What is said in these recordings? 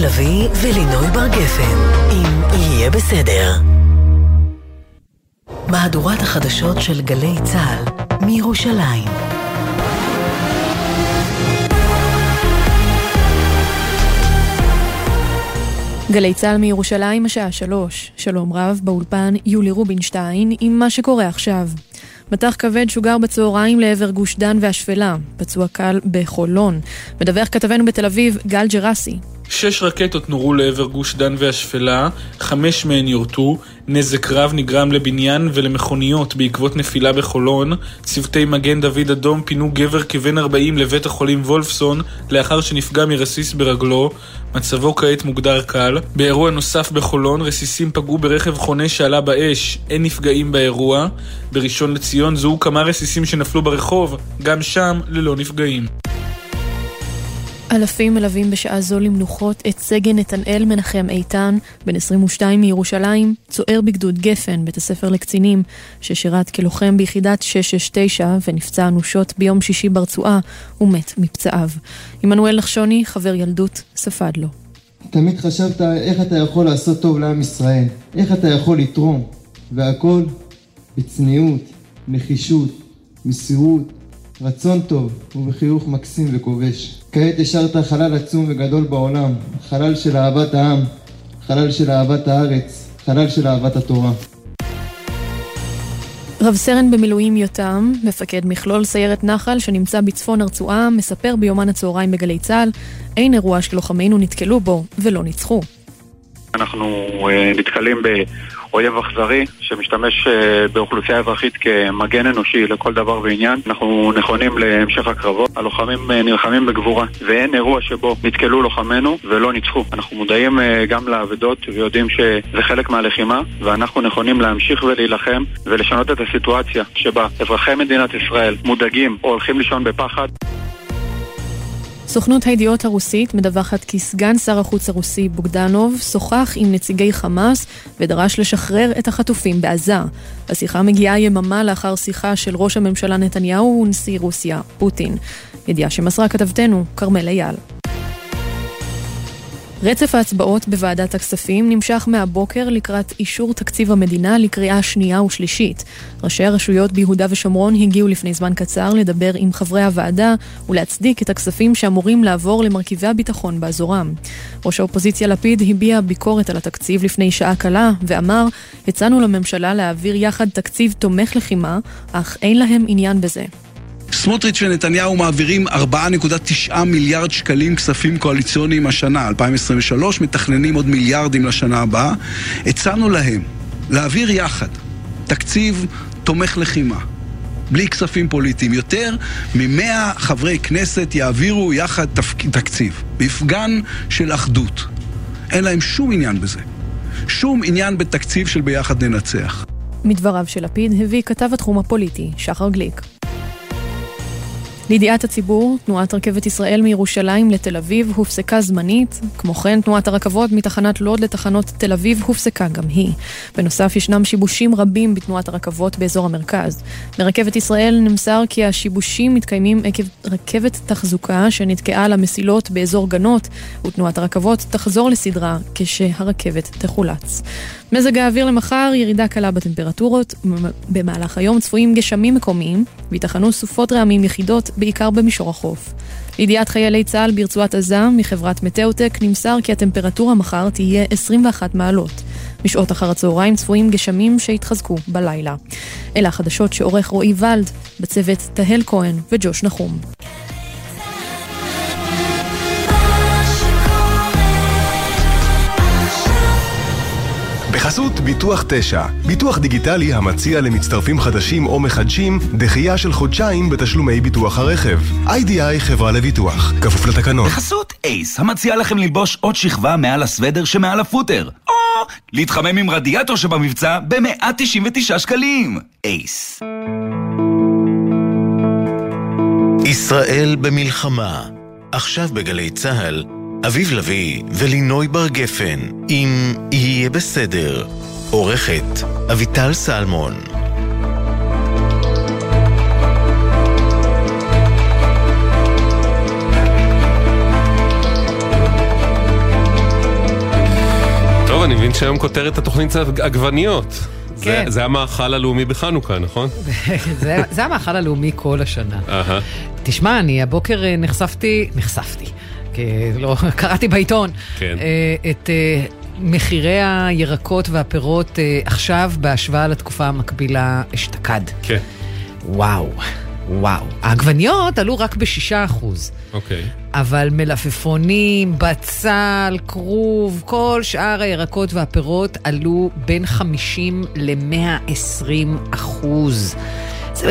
לביא ולינוי בר גפן עם יהיה בסדר. מהדורת החדשות של גלי צהל מירושלים. גלי צהל מירושלים השעה 3. שלום רב, באולפן יולי רובינשטיין עם מה שקורה עכשיו. מטח כבד שוגר בצהריים לעבר גוש דן והשפלה, פצוע קל בחולון. מדווח כתבנו בתל אביב, גל ג'ראסי. 6 רקטות נורו לעבר גוש דן והשפלה, 5 מהן יורטו, נזק רב נגרם לבניין ולמכוניות בעקבות נפילה בחולון. צוותי מגן דוד אדום פינו גבר כבן 40 לבית החולים וולפסון לאחר שנפגע מרסיס ברגלו, מצבו כעת מוגדר קל. באירוע נוסף בחולון, רסיסים פגעו ברכב חונה שעלה באש, אין נפגעים באירוע. בראשון לציון זוהו כמה רסיסים שנפלו ברחוב, גם שם ללא נפגעים. אלפים מלווים בשעה זו למנוחות את סגן נתנאל מנחם איתן, בן 22 מירושלים, צוער בגדוד גפן, בית הספר לקצינים, ששירת כלוחם ביחידת 669 ונפצע אנושות ביום שישי ברצועה ומת מפצעיו. אמנואל לחשוני, חבר ילדות, ספד לו. תמיד חשבת איך אתה יכול לעשות טוב לעם ישראל, איך אתה יכול לתרום, והכל בצניעות, נחישות, מסירות, רצון טוב ובחיוך מקסים וכובש. כעת השארת חלל עצום וגדול בעולם, חלל של אהבת העם, חלל של אהבת הארץ, חלל של אהבת התורה. רב סרן במילואים יותם, מפקד מכלול סיירת נחל שנמצא בצפון הרצועה, מספר ביומן הצהריים בגלי צהל, אין אירוע שלוחמינו נתקלו בו ולא ניצחו. אנחנו נתקלים באויב אכזרי שמשתמש באוכלוסייה האזרחית כמגן אנושי לכל דבר ועניין. אנחנו נכונים להמשך הקרבות. הלוחמים נלחמים בגבורה, ואין אירוע שבו נתקלו לוחמנו ולא ניצחו. אנחנו מודעים גם לעבדות ויודעים שזה חלק מהלחימה, ואנחנו נכונים להמשיך ולהילחם ולשנות את הסיטואציה שבה אזרחי מדינת ישראל מודאגים או הולכים לישון בפחד. סוכנות הידיעות הרוסית מדווחת כי סגן שר החוץ הרוסי בוגדנוב שוחח עם נציגי חמאס ודרש לשחרר את החטופים בעזה. השיחה מגיעה יממה לאחר שיחה של ראש הממשלה נתניהו ונשיא רוסיה, פוטין. ידיעה שמסרה כתבתנו, כרמל אייל. רצף ההצבעות בוועדת הכספים נמשך מהבוקר לקראת אישור תקציב המדינה לקריאה שנייה ושלישית. ראשי הרשויות ביהודה ושומרון הגיעו לפני זמן קצר לדבר עם חברי הוועדה ולהצדיק את הכספים שאמורים לעבור למרכיבי הביטחון באזורם. ראש האופוזיציה לפיד הביע ביקורת על התקציב לפני שעה קלה ואמר, "הצענו לממשלה להעביר יחד תקציב תומך לחימה, אך אין להם עניין בזה." סמוטריץ' ונתניהו מעבירים 4.9 מיליארד שקלים כספים קואליציוניים השנה, 2023, מתכננים עוד מיליארדים לשנה הבאה. הצענו להם להעביר יחד תקציב תומך לחימה, בלי כספים פוליטיים. יותר מ-100 חברי כנסת יעבירו יחד תקציב, מפגן של אחדות. אין להם שום עניין בזה, שום עניין בתקציב של ביחד ננצח. מדבריו של לפיד הביא כתב התחום הפוליטי, שחר גליק. לידיעת הציבור, תנועת רכבת ישראל מירושלים לתל אביב הופסקה זמנית, כמו כן תנועת הרכבות מתחנת לוד לתחנות תל אביב הופסקה גם היא. בנוסף ישנם שיבושים רבים בתנועת הרכבות באזור המרכז. מרכבת ישראל נמסר כי השיבושים מתקיימים עקב רכבת תחזוקה שנתקעה למסילות באזור גנות, ותנועת הרכבות תחזור לסדרה כשהרכבת תחולץ. מזג האוויר למחר, ירידה קלה בטמפרטורות, במהלך היום צפויים גשמים מקומיים, ויתכנו סופות רעמים יחידות, בעיקר במישור החוף. לידיעת חיילי צהל ברצועת עזה, מחברת מטאוטק, נמסר כי הטמפרטורה מחר תהיה 21 מעלות. בשעות אחר הצהריים צפויים גשמים שהתחזקו בלילה. אלה החדשות שעורך רואי ולד, בצוות תהל כהן וג'וש נחום. בחסות ביטוח 9, ביטוח דיגיטלי המציע למצטרפים חדשים או מחדשים דחייה של חודשיים בתשלומי ביטוח הרכב. IDI חברה לביטוח, כפוף לתקנון. בחסות אייס המציע לכם ללבוש עוד שכבה מעל הסוודר שמעל הפוטר, או להתחמם עם רדיאטור שבמבצע ב-199 שקלים. אייס. ישראל במלחמה, עכשיו בגלי צהל, אביב לביא ולינוי בר גפן עם יהיה בסדר. עורכת אביטל סלמון. אני מבין שהיום כותרת התוכנית עגבניות. זה המאכל הלאומי בחנוכה, נכון? זה המאכל הלאומי כל השנה. תשמע, אני הבוקר נחשפתי, קראתי בעיתון, את מחירי הירקות והפירות עכשיו בהשוואה לתקופה המקבילה אשתקד. כן. וואו. העגבניות עלו רק ב6%. אוקיי. אבל מלפפונים, בצל, כרוב, כל שאר הירקות והפירות עלו בין 50% ל-120%. זה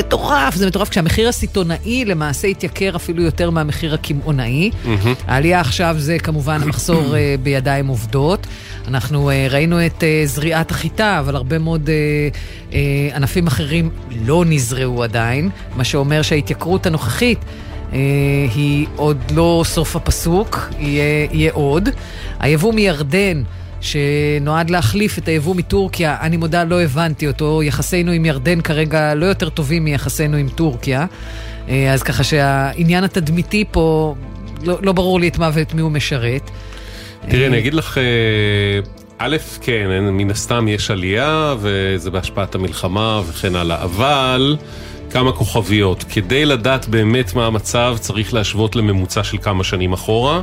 מטורף, כשהמחיר הסיטונאי למעשה התייקר אפילו יותר מהמחיר הכמעונאי. העלייה עכשיו זה כמובן המחסור בידיים עובדות. אנחנו ראינו את זריעת החיטה, אבל הרבה מאוד ענפים אחרים לא נזרעו עדיין, מה שאומר שההתייקרות הנוכחית היא עוד לא סוף הפסוק, יהיה עוד. היבוא מירדן שנועד להחליף את היבוא מטורקיה, אני מודה לא הבנתי אותו, יחסינו עם ירדן כרגע לא יותר טובים מיחסינו עם טורקיה, אז ככה שהעניין התדמיתי פה לא ברור לי את מה ואת מי הוא משרת. תראי, אני אגיד לך, א', כן, מן הסתם יש עלייה וזה בהשפעת המלחמה וכן הלאה, אבל כמה כוכביות. כדי לדעת באמת מה המצב, צריך להשוות לממוצע של כמה שנים אחורה,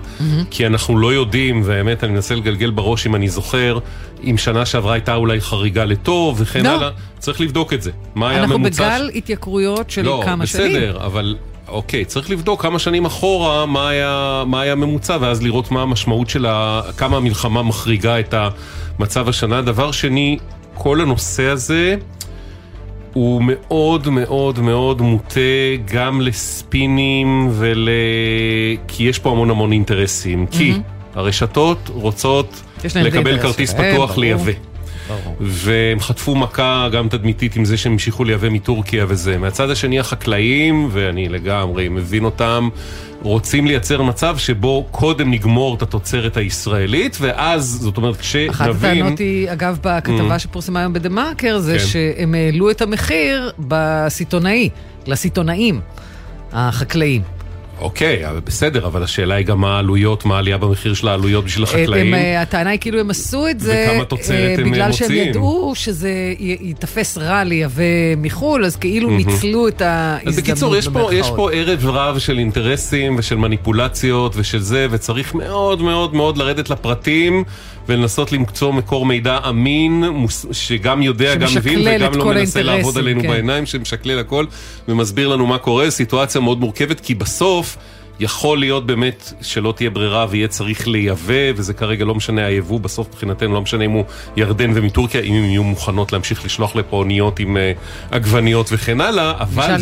כי אנחנו לא יודעים, והאמת אני מנסה לגלגל בראש אם אני זוכר, אם שנה שעברה הייתה אולי חריגה לטוב וכן הלאה, צריך לבדוק את זה. מה היה הממוצע? אנחנו בגל התייקרויות של כמה שנים. לא, בסדר, אבל אוקיי, צריך לבדוק כמה שנים אחורה מה היה ממוצע, ואז לראות מה המשמעות של כמה המלחמה מחריגה את המצב השנה. דבר שני, כל הנושא הזה הוא מאוד מאוד מאוד מוטה גם לספינים כי יש פה המון אינטרסים, כי הרשתות רוצות לקבל כרטיס פתוח ליווה, והם חטפו מכה גם תדמיתית עם זה שהם המשיכו ליווה מטורקיה וזה. מהצד השני החקלאים, ואני לגמרי מבין אותם, רוצים לייצר מצב שבו קודם נגמור את התוצרת הישראלית, ואז, זאת אומרת, כשנבין... אחת הטענות היא, אגב, בכתבה שפורסמה היום בדמאקר, זה שהם העלו את המחיר לסיטונאים החקלאים. אוקיי, בסדר, אבל השאלה היא גם מה העלויות, מה העלייה במחיר של העלויות בשביל החקלאים. הטענה היא כאילו הם עשו את זה וכמה תוצרת הם מוצאים. בגלל שהם ידעו שזה ייתפס רע לייבא מחול, אז כאילו ניצלו את ההזדמנות. בקיצור, יש פה ערב רב של אינטרסים ושל מניפולציות ושל זה, וצריך מאוד מאוד מאוד לרדת לפרטים ולנסות למצוא מקור מידע אמין, שגם יודע, גם מבין, וגם לא מנסה לעבוד עלינו בעיניים, שמשקלל הכל, ומסביר לנו מה קורה. סיטואציה מאוד מורכבת, כי בסוף יכול להיות באמת שלא תהיה ברירה, ויהיה צריך לייבא, וזה כרגע לא משנה היבוא, בסוף מבחינתנו לא משנה אם הוא ירדן ומטורקיה, אם הם יהיו מוכנות להמשיך לשלוח לפה אוניות עם עגבניות וכן הלאה, אבל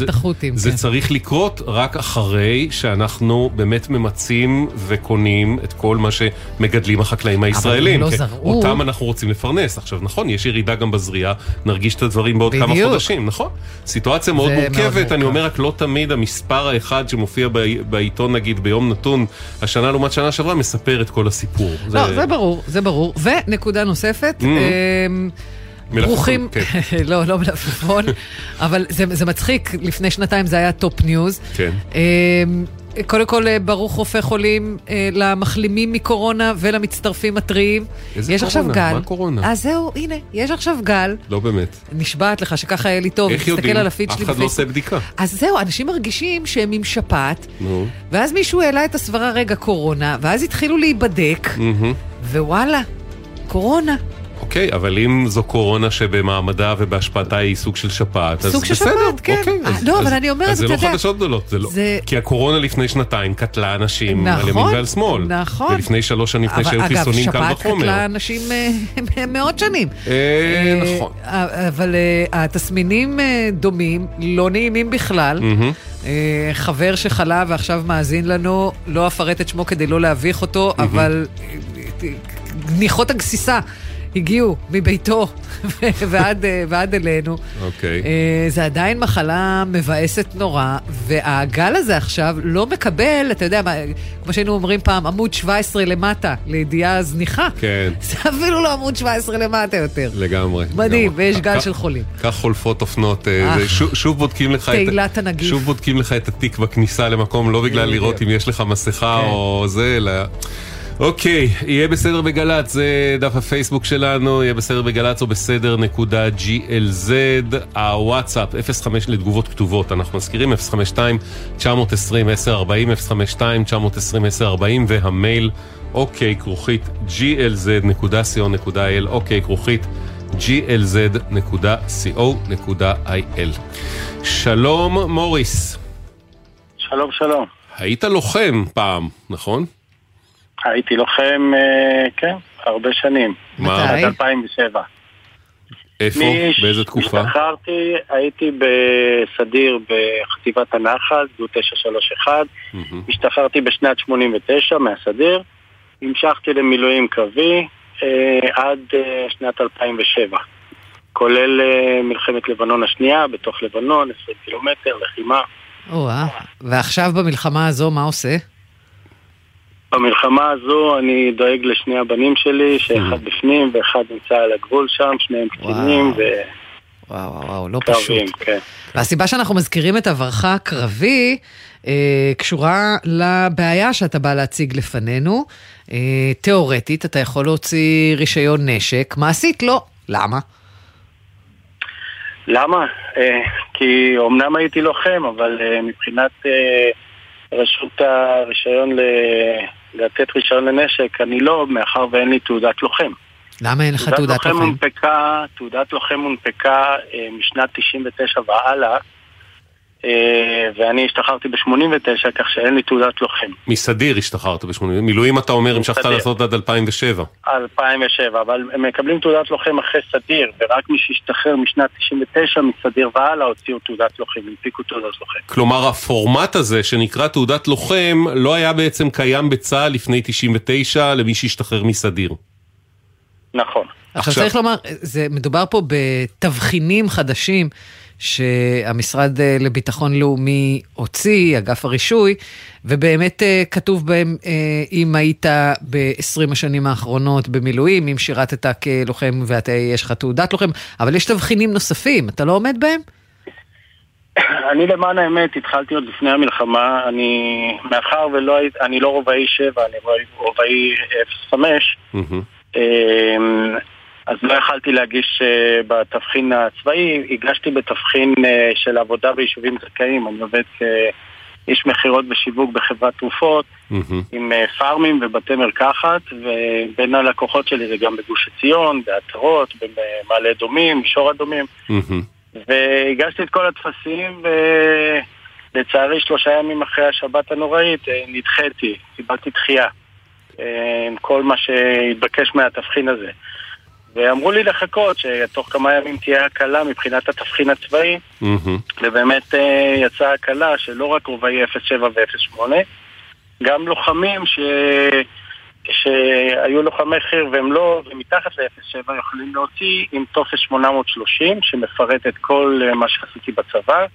זה צריך לקרות רק אחרי שאנחנו באמת ממצים וקונים את כל מה שמגדלים החקלאים הישראלים. אבל הם לא זרעו. אותם אנחנו רוצים לפרנס. עכשיו, נכון, יש ירידה גם בזריעה, נרגיש את הדברים בעוד כמה חודשים, נכון? סיטואציה מאוד מורכבת, אני אומר, רק לא תמיד המספר האחד שמופיע בעיתון נגיד ביום נתון, השנה לעומת שנה שעברה, מספר את כל הסיפור. לא, זה ברור. ונקודה נוספת, ברוכים, לא מלפפון, אבל זה מצחיק, לפני שנתיים זה היה טופ ניוז. כן. קודם כל, ברוך רופא חולים למחלימים מקורונה ולמצטרפים הטריים. יש עכשיו גל. מה קורונה? אז זהו, הנה, יש עכשיו גל. לא באמת. נשבעת לך שככה היה לי טוב. איך יודעים? אף אחד לא עושה בדיקה. אז זהו, אנשים מרגישים שהם עם שפעת, ואז מישהו העלה את הסברה רגע קורונה, ואז התחילו להיבדק, ווואלה, קורונה. אוקיי, אבל אם זו קורונה שבמעמדה ובהשפעתה היא סוג של שפעת, סוג של שפעת, כן. לא, אבל אני אומרת, אז זה לא חדשות גדולות, זה לא. כי הקורונה לפני שנתיים קטלה אנשים על ימין ועל שמאל. נכון. ולפני 3 שנים, לפני שהיו חיסונים כאן בחומר. אגב, שפעת קטלה אנשים מאות שנים. נכון. אבל התסמינים דומים, לא נעימים בכלל. חבר שחלה ועכשיו מאזין לנו, לא אפרט את שמו כדי לא להביך אותו, אבל גניחות הגסיסה הגיעו מביתו ועד אלינו. זה עדיין מחלה מבאסת נורא, והגל הזה עכשיו לא מקבל, אתה יודע, כמו שהיינו אומרים פעם, עמוד 17 למטה, לידיעה זניחה. כן. זה אפילו לא עמוד 17 למטה יותר. לגמרי. מדהים, ויש גל של חולים. כך חולפות אופנות, שוב בודקים לך את... תהילת הנגיף. שוב בודקים לך את התיק בכניסה למקום, לא בגלל לראות אם יש לך מסכה או זה, אלא... אוקיי, יהיה בסדר בגלץ, זה דף הפייסבוק שלנו, יהיה בסדר בגלץ או בסדר.glz, הוואטסאפ 05 לתגובות כתובות, אנחנו מזכירים 052-920-1040, 052-920-1040 והמייל אוקיי, כרוכית glz.co.il, אוקיי, כרוכית glz.co.il. שלום מוריס. שלום, שלום. היית לוחם פעם, נכון? הייתי לוחם, כן, הרבה שנים. מה? עד 2007. איפה? באיזה תקופה? השתחררתי, הייתי בסדיר בחטיבת הנחל, גדוד 931. השתחררתי בשנת 89 מהסדיר. המשכתי למילואים קווי עד שנת 2007. כולל מלחמת לבנון השנייה, בתוך לבנון, 20 קילומטר, לחימה. וואה, ועכשיו במלחמה הזו מה עושה? במלחמה הזו אני דואג לשני הבנים שלי, שאחד בפנים ואחד נמצא על הגבול שם, שניהם קטינים ו... וואו, וואו, לא קרבים, פשוט. כן. והסיבה שאנחנו מזכירים את עברך הקרבי, קשורה לבעיה שאתה בא להציג לפנינו. תיאורטית, אתה יכול להוציא רישיון נשק, מעשית לא. למה? למה? כי אומנם הייתי לוחם, אבל מבחינת... רשות הרישיון לתת רישיון לנשק, אני לא, מאחר ואין לי תעודת לוחם. למה אין לך תעודת לוחם? מונפקה, תעודת לוחם מונפקה משנת 99 והלאה, ואני השתחררתי ב-89, כך שאין לי תעודת לוחם. מסדיר השתחררת ב-89, מילואים אתה אומר, המשכת לעשות עד 2007. 2007, אבל הם מקבלים תעודת לוחם אחרי סדיר, ורק מי שהשתחרר משנת 99 מסדיר והלאה הוציאו תעודת לוחם, הנפיקו תעודת לוחם. כלומר, הפורמט הזה שנקרא תעודת לוחם, לא היה בעצם קיים בצה"ל לפני 99 למי שהשתחרר מסדיר. נכון. עכשיו צריך לומר, מדובר פה בתבחינים חדשים, שהמשרד לביטחון לאומי הוציא, אגף הרישוי, ובאמת כתוב בהם אם היית ב-20 השנים האחרונות במילואים, אם שירתת כלוחם ואתה יש לך תעודת לוחם, אבל יש תבחינים נוספים, אתה לא עומד בהם? אני למען האמת התחלתי עוד לפני המלחמה, מאחר ואני לא רובעי 7, אני רובעי 05, אז לא יכלתי להגיש בתבחין הצבאי, הגשתי בתבחין של עבודה ביישובים זכאים, אני עובד כאיש מחירות ושיווק בחברת תרופות, עם פארמים ובתי מרקחת, ובין הלקוחות שלי זה גם בגוש הציון, בעטרות, במעלה אדומים, שור אדומים, והגשתי את כל הטפסים, ולצערי 3 ימים אחרי השבת הנוראית נדחיתי, קיבלתי דחייה, עם כל מה שהתבקש מהתבחין הזה. ואמרו לי לחכות שתוך כמה ימים תהיה הקלה מבחינת התבחין הצבאי, ובאמת יצאה הקלה שלא רק רובעי 07 ו-08, גם לוחמים שהיו לוחמי חיר והם לא, ומתחת ל-07 יכולים להוציא עם טופס 830, שמפרט את כל מה שעשיתי בצבא,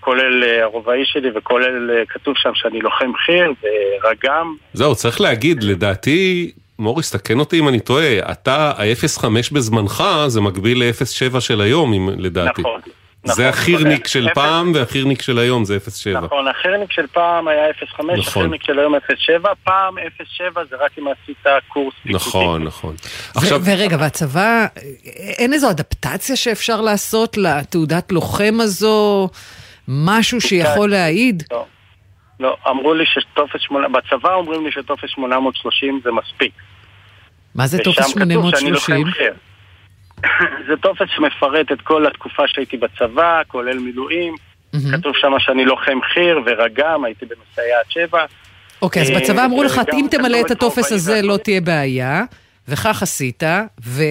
כולל הרובעי שלי וכולל כתוב שם שאני לוחם חיר ורגם. זהו, צריך להגיד, לדעתי... מוריס, תקן אותי אם אני טועה, אתה, ה-05 בזמנך, זה מקביל ל-07 של היום, לדעתי. נכון. זה החירניק של פעם, והחירניק של היום זה 07. נכון, החירניק של פעם היה 05, החירניק של היום 07, פעם 07 זה רק אם עשית קורס. נכון, נכון. ורגע, והצבא, אין איזו אדפטציה שאפשר לעשות לתעודת לוחם הזו, משהו שיכול להעיד? לא. לא, אמרו לי שתופס 8, בצבא אומרים לי שתופס 830 זה מספיק. מה זה תופס 830? זה תופס שמפרט את כל התקופה שהייתי בצבא, כולל מילואים. כתוב שם שאני לוחם חיר ורגם, הייתי במסייעת 7. אוקיי, אז בצבא אמרו לך, אם תמלא את התופס הזה לא תהיה בעיה, וכך עשית, ו...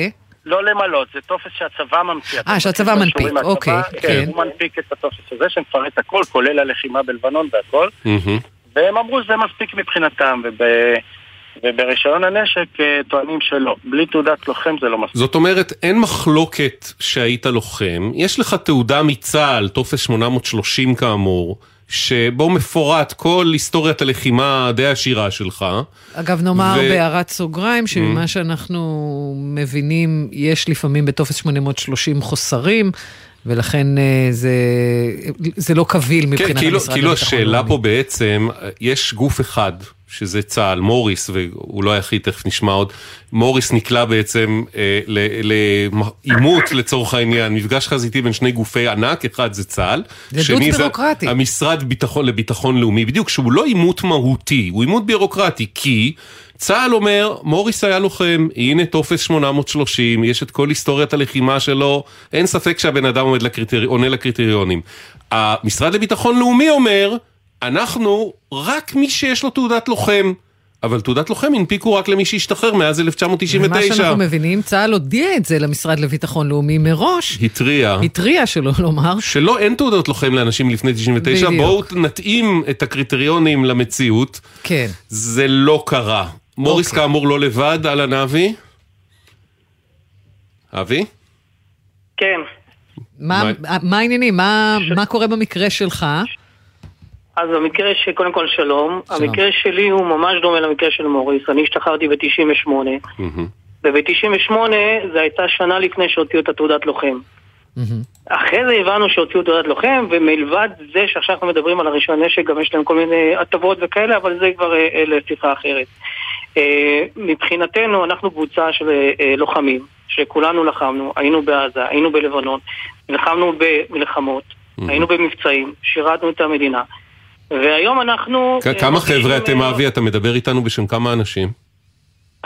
לא למלות, זה טופס שהצבא ממציא. שהצבא מנפיק, אוקיי. כן, הוא מנפיק את הטופס הזה, שמפרט הכל, כולל הלחימה בלבנון והכל. והם אמרו, זה מספיק מבחינתם, וברישיון הנשק טוענים שלא. בלי תעודת לוחם זה לא מספיק. זאת אומרת, אין מחלוקת שהיית לוחם, יש לך תעודה מצה"ל, טופס 830 כאמור, שבו מפורט כל היסטוריית הלחימה די עשירה שלך. אגב, נאמר בהערת סוגריים, שממה שאנחנו מבינים, יש לפעמים בטופס 830 חוסרים, ולכן זה לא קביל מבחינת המשרד. כאילו השאלה פה בעצם, יש גוף אחד שזה צהל, מוריס, והוא לא היחיד, תכף נשמע עוד, מוריס נקלע בעצם לאימות לצורך העניין, מפגש חזיתי בין שני גופי ענק, אחד זה צהל, שני זה המשרד לביטחון לאומי, בדיוק, שהוא לא אימות מהותי, הוא אימות בירוקרטי, כי צהל אומר, מוריס היה לוחם, הנה תופס 830, יש את כל היסטוריית הלחימה שלו, אין ספק שהבן אדם עונה לקריטריונים. המשרד לביטחון לאומי אומר, אנחנו רק מי שיש לו תעודת לוחם, אבל תעודת לוחם הנפיקו רק למי שהשתחרר מאז 1999. ומה שאנחנו מבינים, צהל הודיע את זה למשרד לביטחון לאומי מראש. התריע שלא לומר. שלא אין תעודות לוחם לאנשים לפני 99, בדיוק. בואו נתאים את הקריטריונים למציאות. כן. זה לא קרה. מוריס אוקיי. כאמור לא לבד, אלן אבי. אבי? כן. מה העניינים? מה קורה במקרה שלך? אז המקרה שקודם כל שלום, המקרה שלי הוא ממש דומה למקרה של מוריס. אני השתחררתי ב-98, וב-98 זה הייתה שנה לפני שהוציאו את התעודת לוחם. אחרי זה הבנו שהוציאו תעודת לוחם, ומלבד זה שעכשיו אנחנו מדברים על הראשון נשק, גם יש להם כל מיני הטבות וכאלה, אבל זה כבר לשיחה אחרת. מבחינתנו אנחנו קבוצה של לוחמים, שכולנו לחמנו, היינו בעזה, היינו בלבנון, לחמנו במלחמות, היינו במבצעים, שירתנו את המדינה. והיום אנחנו... כמה חבר'ה אתם אבי? אתה מדבר איתנו בשם כמה אנשים?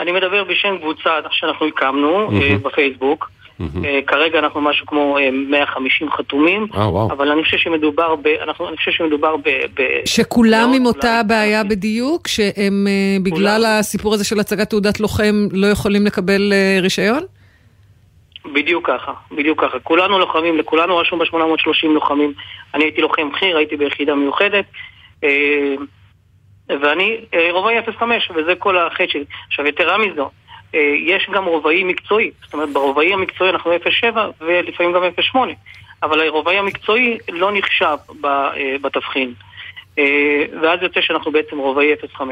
אני מדבר בשם קבוצה שאנחנו הקמנו בפייסבוק. כרגע אנחנו משהו כמו 150 חתומים, אבל אני חושב שמדובר שכולם עם אותה הבעיה בדיוק, שהם בגלל הסיפור הזה של הצגת תעודת לוחם לא יכולים לקבל רישיון? בדיוק ככה. כולנו לוחמים, לכולנו רשום ב-830 לוחמים. אני הייתי לוחם חיר, הייתי ביחידה מיוחדת, ואני רובעי 05, וזה כל החטא שלי. עכשיו, יתרה מזו, יש גם רובעי מקצועי. זאת אומרת, ברובעי המקצועי אנחנו 07, ולפעמים גם 08. אבל הרובעי המקצועי לא נחשב בתבחין. ואז יוצא שאנחנו בעצם רובעי 05.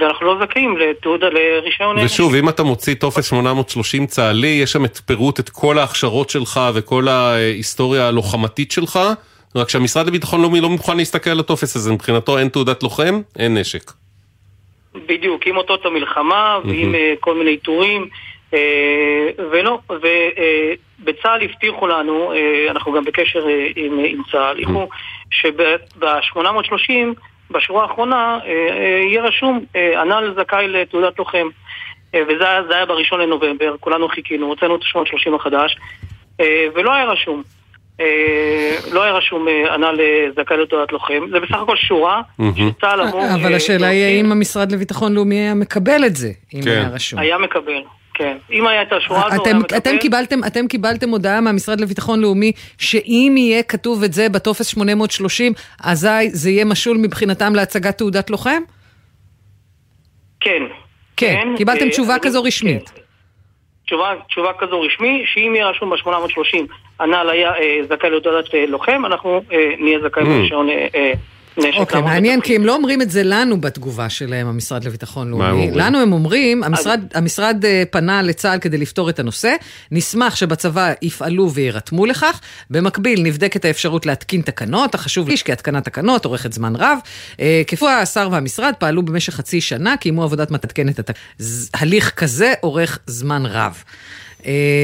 ואנחנו לא זכאים לתעודה לרישיון. ושוב, אם אתה מוציא תופס 830 צהלי, יש שם את פירוט את כל ההכשרות שלך וכל ההיסטוריה הלוחמתית שלך, רק שהמשרד לביטחון לאומי לא מוכן להסתכל על התופס הזה, מבחינתו אין תעודת לוחם, אין נשק. בדיוק, עם אותות המלחמה ועם כל מיני תורים, ולא, ובצהל הבטיחו לנו, אנחנו גם בקשר עם צהל, שב-830 בשורה האחרונה יהיה רשום הנ"ל זכאי לתעודת לוחם, וזה היה בראשון לנובמבר, כולנו חיכינו, הוצאנו את 830 החדש, ולא היה רשום, הנ"ל זכאי לתעודת לוחם, זה בסך הכל שורה, שצהל אמור... אבל השאלה היא אם המשרד לביטחון לאומי היה מקבל את זה, אם היה רשום. היה מקבל. כן. אם היה את השורה הזו... אתם קיבלתם הודעה מהמשרד לביטחון לאומי שאם יהיה כתוב את זה בטופס 830, אז זה יהיה משול מבחינתם להצגת תעודת לוחם? כן. כן, קיבלתם תשובה כזו רשמית. תשובה כזו רשמי, שאם יהיה רשום ב-830, הנ"ל היה זכאי לתעודת לוחם, אנחנו נהיה זכאי ברישיון... אוקיי, מעניין, כי הם לא אומרים את זה לנו בתגובה שלהם, המשרד לביטחון לאומי. לנו הם אומרים, המשרד פנה לצהל כדי לפתור את הנושא, נשמח שבצבא יפעלו וירתמו לכך, במקביל נבדק את האפשרות להתקין תקנות, החשוב לי שהתקנת תקנות אורכת זמן רב, כפוע השר והמשרד פעלו במשך חצי שנה, קיימו עבודת מתעדכנת, הליך כזה אורך זמן רב.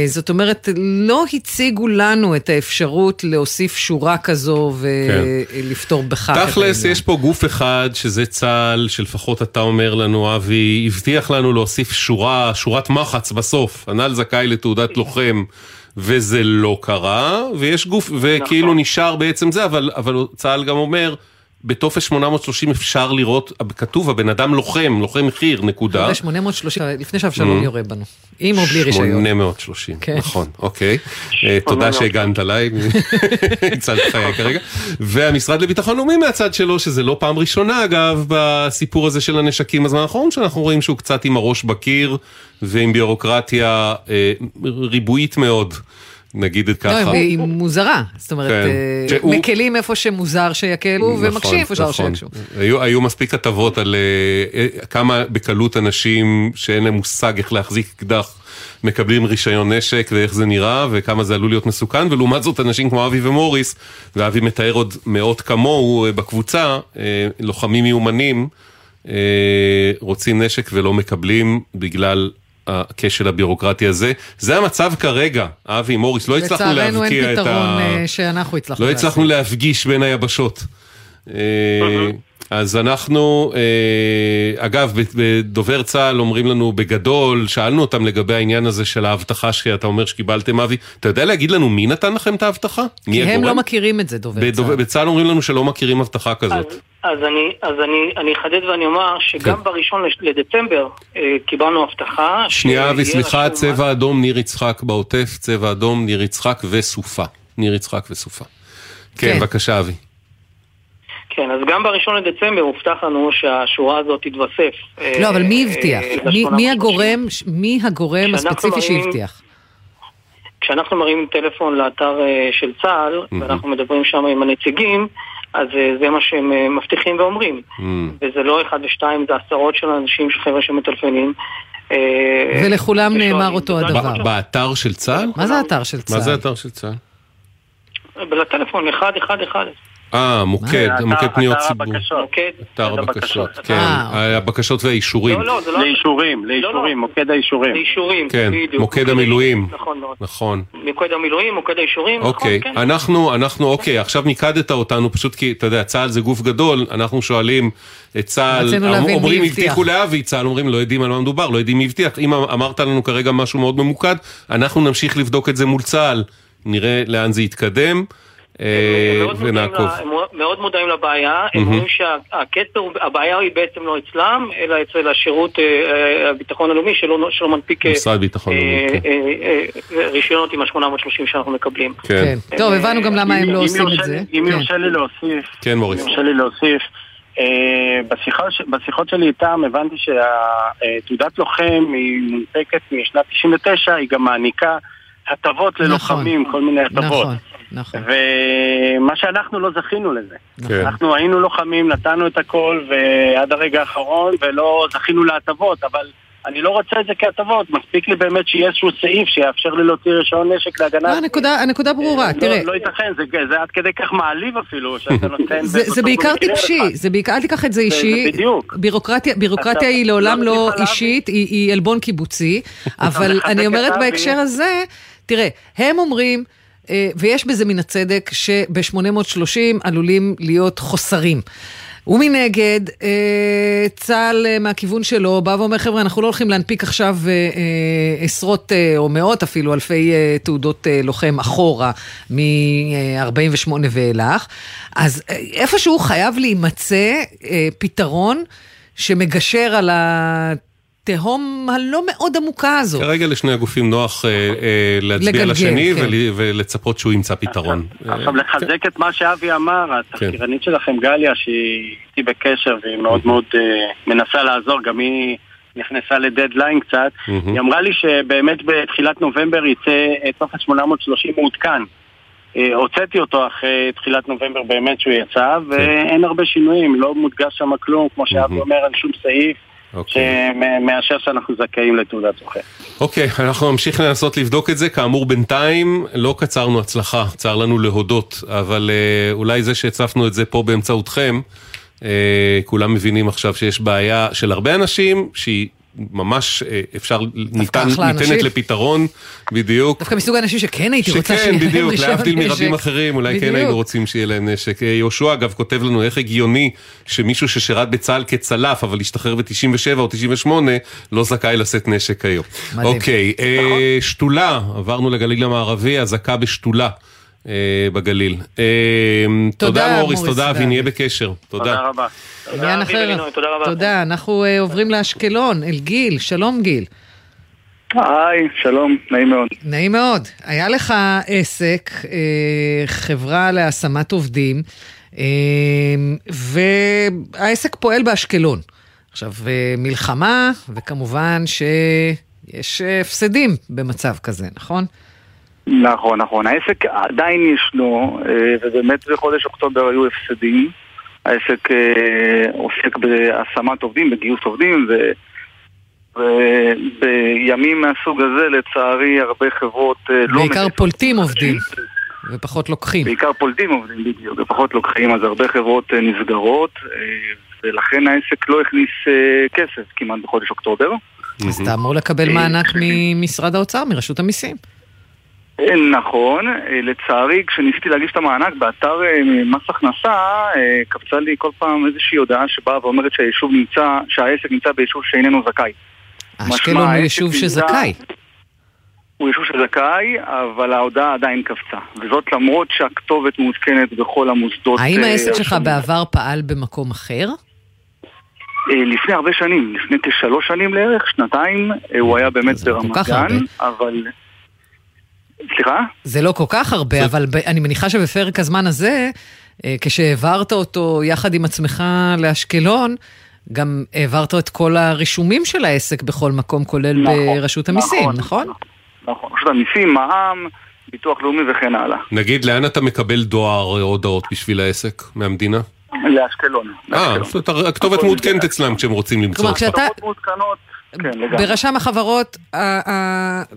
זאת אומרת, לא הציגו לנו את האפשרות להוסיף שורה כזו ולפתור בכך. תכלס, יש פה גוף אחד שזה צהל, שלפחות אתה אומר לנו, אבי, הבטיח לנו להוסיף שורה, שורת מחץ בסוף, הנ"ל זכאי לתעודת לוחם, וזה לא קרה, ויש גוף, וכאילו נשאר בעצם זה, אבל צהל גם אומר, בתופס 830 אפשר לראות, כתוב, הבן אדם לוחם, לוחם חיר, נקודה. 830, לפני שאבשלום יורה בנו. עם או בלי רישיון. 830, נכון, אוקיי. תודה שהגנת עליי, מצד חיי כרגע. והמשרד לביטחון לאומי מהצד שלו, שזה לא פעם ראשונה, אגב, בסיפור הזה של הנשקים הזמן האחרון, שאנחנו רואים שהוא קצת עם הראש בקיר, ועם בירוקרטיה ריבועית מאוד. נגיד את ככה. היא מוזרה, זאת אומרת, מקלים איפה שמוזר שיקלו, ומקשים איפה שיקשו. היו מספיק כתבות על כמה בקלות אנשים שאין להם מושג איך להחזיק אקדח, מקבלים רישיון נשק ואיך זה נראה, וכמה זה עלול להיות מסוכן, ולעומת זאת אנשים כמו אבי ומוריס, ואבי מתאר עוד מאות כמוהו בקבוצה, לוחמים מיומנים, רוצים נשק ולא מקבלים בגלל הקשל הבירוקרטי הזה. זה המצב כרגע, אבי מוריס, לא הצלחנו להבקיע את ה... לא הצלחנו להפגיש בין היבשות. אז אנחנו, אגב, בדובר צהל אומרים לנו בגדול, שאלנו אותם לגבי העניין הזה של ההבטחה, שאתה אומר שקיבלתם אבי, אתה יודע להגיד לנו מי נתן לכם את ההבטחה? כי הם לא מכירים את זה, דובר צהל. בצהל אומרים לנו שלא מכירים הבטחה כזאת. אז אני אחדד ואני אומר שגם בראשון לדצמבר קיבלנו הבטחה. שנייה, וסליחה, צבע אדום ניר יצחק בעוטף, צבע אדום ניר יצחק וסופה. ניר יצחק וסופה. כן, בבקשה אבי. כן, אז גם בראשון לדצמבר הובטח לנו שהשורה הזאת תתווסף. לא, אבל מי הבטיח? מי הגורם הספציפי שהבטיח? כשאנחנו מראים טלפון לאתר של צהל, ואנחנו מדברים שם עם הנציגים, אז זה מה שהם מבטיחים ואומרים. וזה לא אחד ושתיים, זה עשרות של אנשים, של חבר'ה שמטלפנים. ולכולם נאמר אותו הדבר. באתר של צהל? מה זה האתר של צהל? מה זה האתר של צהל? בטלפון, 111. מוקד, מוקד פניות ציבור. אתר הבקשות. הבקשות והאישורים. לאישורים, מוקד האישורים. לאישורים, בדיוק. מוקד המילואים. נכון. מוקד המילואים, מוקד האישורים. אוקיי, אנחנו, עכשיו ניקדת אותנו, פשוט כי, אתה יודע, צהל זה גוף גדול, אנחנו שואלים את צהל, אומרים הבטיחו לאבי, צהל אומרים לא יודעים על מה מדובר, לא יודעים הבטיח. אם אמרת לנו כרגע משהו מאוד ממוקד, אנחנו נמשיך לבדוק את זה מול צהל, נראה לאן זה יתקדם. הם מאוד מודעים לבעיה, הם אומרים שהבעיה היא בעצם לא אצלם, אלא אצל השירות הביטחון הלאומי שלא מנפיק רישיונות עם ה-830 שאנחנו מקבלים. טוב, הבנו גם למה הם לא עושים את זה. אם יורשה לי להוסיף, בשיחות שלי איתם הבנתי שהתעודת לוחם היא מונפקת משנת 99, היא גם מעניקה הטבות ללוחמים, כל מיני הטבות. ומה שאנחנו לא זכינו לזה. אנחנו היינו לוחמים, נתנו את הכל ועד הרגע האחרון ולא זכינו להטבות, אבל אני לא רוצה את זה כהטבות, מספיק לי באמת שיהיה איזשהו סעיף שיאפשר לי להוציא רישיון נשק להגנה. הנקודה ברורה, תראה. לא ייתכן, זה עד כדי כך מעליב אפילו. זה בעיקר טיפשי, זה בעיקר, אל תיקח את זה אישי. בדיוק. בירוקרטיה היא לעולם לא אישית, היא אלבון קיבוצי, אבל אני אומרת בהקשר הזה, תראה, הם אומרים, ויש בזה מן הצדק שב-830 עלולים להיות חוסרים. ומנגד, צהל מהכיוון שלו בא ואומר, חבר'ה, אנחנו לא הולכים להנפיק עכשיו עשרות או מאות אפילו אלפי תעודות לוחם אחורה מ-48 ואילך. אז איפשהו חייב להימצא פתרון שמגשר על תהום הלא מאוד עמוקה הזו. כרגע לשני הגופים נוח להצביע לשני ולצפות שהוא ימצא פתרון. עכשיו לחזק את מה שאבי אמר, התחקירנית שלכם גליה, שהיא איתי בקשר והיא מאוד מאוד מנסה לעזור, גם היא נכנסה לדדליין קצת, היא אמרה לי שבאמת בתחילת נובמבר יצא טופס 830 מעודכן. הוצאתי אותו אחרי תחילת נובמבר באמת שהוא יצא, ואין הרבה שינויים, לא מודגש שם כלום, כמו שאבי אומר, אין שום סעיף, שמאשר שאנחנו זכאים לתעודת זוכה. אוקיי, אנחנו נמשיך לנסות לבדוק את זה, כאמור בינתיים לא קצרנו הצלחה, צר לנו להודות, אבל אולי זה שהצפנו את זה פה באמצעותכם, כולם מבינים עכשיו שיש בעיה של הרבה אנשים, שהיא ממש אפשר, ניתנת לפתרון, בדיוק. דווקא מסוג האנשים שכן הייתי רוצה שיהיה להם נשק. שכן, בדיוק, להבדיל מרבים אחרים, אולי כן היינו רוצים שיהיה להם נשק. יהושע, אגב, כותב לנו איך הגיוני שמישהו ששירת בצהל כצלף, אבל השתחרר ב-97 או 98, לא זכאי לשאת נשק היום. אוקיי, שתולה, עברנו לגליל המערבי, הזכה בשתולה בגליל. תודה מוריס, תודה אבי, נהיה בקשר. תודה רבה. תודה, אנחנו עוברים לאשקלון, אל גיל, שלום גיל. היי, שלום, נעים מאוד. נעים מאוד, היה לך עסק, חברה להשמת עובדים, והעסק פועל באשקלון. עכשיו, מלחמה, וכמובן שיש הפסדים במצב כזה, נכון? נכון, נכון. העסק עדיין יש לו, ובאמת בחודש אוקטובר היו הפסדים. העסק עוסק בהשמת עובדים, בגיוס עובדים, ובימים מהסוג הזה לצערי הרבה חברות לא... בעיקר פולטים עובדים ופחות לוקחים. בעיקר פולטים עובדים בדיוק ופחות לוקחים, אז הרבה חברות נסגרות, ולכן העסק לא הכניס כסף כמעט בחודש אוקטובר. אז אתה אמור לקבל מענק ממשרד האוצר, מרשות המיסים. נכון, לצערי כשניסיתי להגיש את המענק באתר מס הכנסה קפצה לי כל פעם איזושהי הודעה שבאה ואומרת שהעסק נמצא ביישוב שאיננו זכאי. אשקלון הוא יישוב שזכאי. הוא יישוב שזכאי, אבל ההודעה עדיין קפצה, וזאת למרות שהכתובת מעודכנת בכל המוסדות. האם העסק שלך בעבר פעל במקום אחר? לפני הרבה שנים, לפני כ3 שנים לערך, 2 הוא היה באמת ברמת גן, אבל... סליחה? זה לא כל כך הרבה, אבל אני מניחה שבפרק הזמן הזה, כשהעברת אותו יחד עם עצמך לאשקלון, גם העברת את כל הרישומים של העסק בכל מקום, כולל ברשות המיסים, נכון? נכון, רשות המיסים, מע"מ, ביטוח לאומי וכן הלאה. נגיד, לאן אתה מקבל דואר הודעות בשביל העסק מהמדינה? לאשקלון. הכתובת מעודכנת אצלם כשהם רוצים למצוא אותך. הכתובות מעודכנות, כן, לגמרי. ברשם החברות,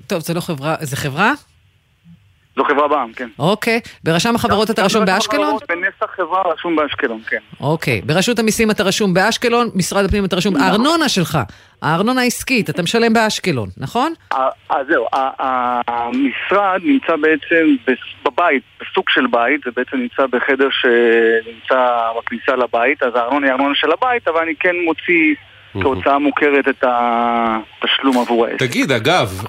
טוב, זה לא חברה, זה חברה? זו חברה בעם, כן. אוקיי. ברשם החברות אתה רשום באשקלון? בנסח חברה רשום באשקלון, כן. אוקיי. ברשות המיסים אתה רשום באשקלון, משרד הפנים אתה רשום, הארנונה שלך, הארנונה העסקית, אתה משלם באשקלון, נכון? אז זהו, המשרד נמצא בעצם בבית, בסוג של בית, זה בעצם נמצא בחדר שנמצא בכניסה לבית, אז הארנונה היא ארנונה של הבית, אבל אני כן מוציא... כהוצאה מוכרת את התשלום עבור העסק. תגיד, אגב,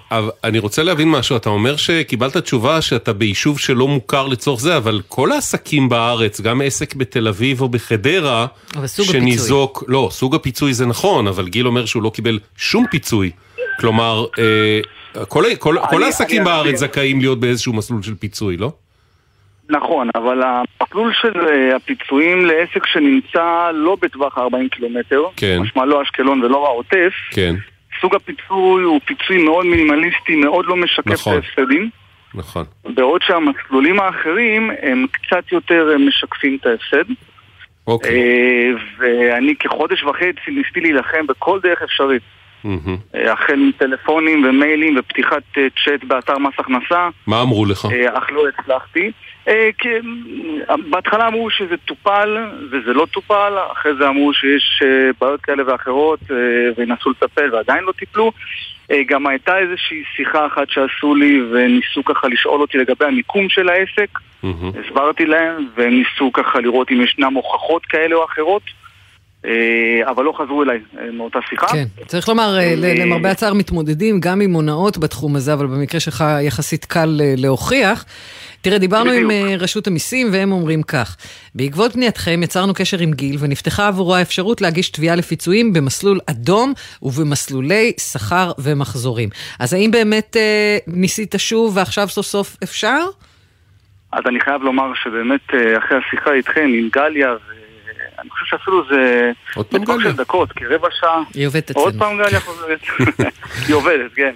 אני רוצה להבין משהו, אתה אומר שקיבלת תשובה שאתה ביישוב שלא מוכר לצורך זה, אבל כל העסקים בארץ, גם עסק בתל אביב או בחדרה, שניזוק, לא, סוג הפיצוי זה נכון, אבל גיל אומר שהוא לא קיבל שום פיצוי, כלומר, כל העסקים בארץ זכאים להיות באיזשהו מסלול של פיצוי, לא? נכון, אבל המסלול של הפיצויים לעסק שנמצא לא בטווח 40 קילומטר, משמע לא אשקלון ולא העוטף, סוג הפיצוי הוא פיצוי מאוד מינימליסטי, מאוד לא משקף ההפסדים, בעוד שהמסלולים האחרים הם קצת יותר משקפים את ההפסד, ואני כחודש וחצי ניסיתי להילחם בכל דרך אפשרית, החל מטלפונים ומיילים ופתיחת צ'אט באתר מס הכנסה. מה אמרו לך? אך לא הצלחתי. בהתחלה אמרו שזה טופל וזה לא טופל, אחרי זה אמרו שיש בעיות כאלה ואחרות ונסו לטפל ועדיין לא טיפלו. גם הייתה איזושהי שיחה אחת שעשו לי וניסו ככה לשאול אותי לגבי המיקום של העסק, הסברתי להם וניסו ככה לראות אם ישנם הוכחות כאלה או אחרות, אבל לא חזרו אליי מאותה שיחה. כן, צריך לומר, למרבה הצער מתמודדים גם עם הונאות בתחום הזה, אבל במקרה שלך יחסית קל להוכיח. תראה, דיברנו עם רשות המיסים והם אומרים כך: בעקבות פנייתכם יצרנו קשר עם גיל ונפתחה עבורו האפשרות להגיש תביעה לפיצויים במסלול אדום ובמסלולי שכר ומחזורים. אז האם באמת ניסית שוב ועכשיו סוף סוף אפשר? אז אני חייב לומר שבאמת אחרי השיחה איתכם עם גליה אני חושב שאפילו זה בתוך של דקות, כרבע שעה. היא עובדת אצלנו. עוד פעם גליה חוזרת. היא עובדת, כן.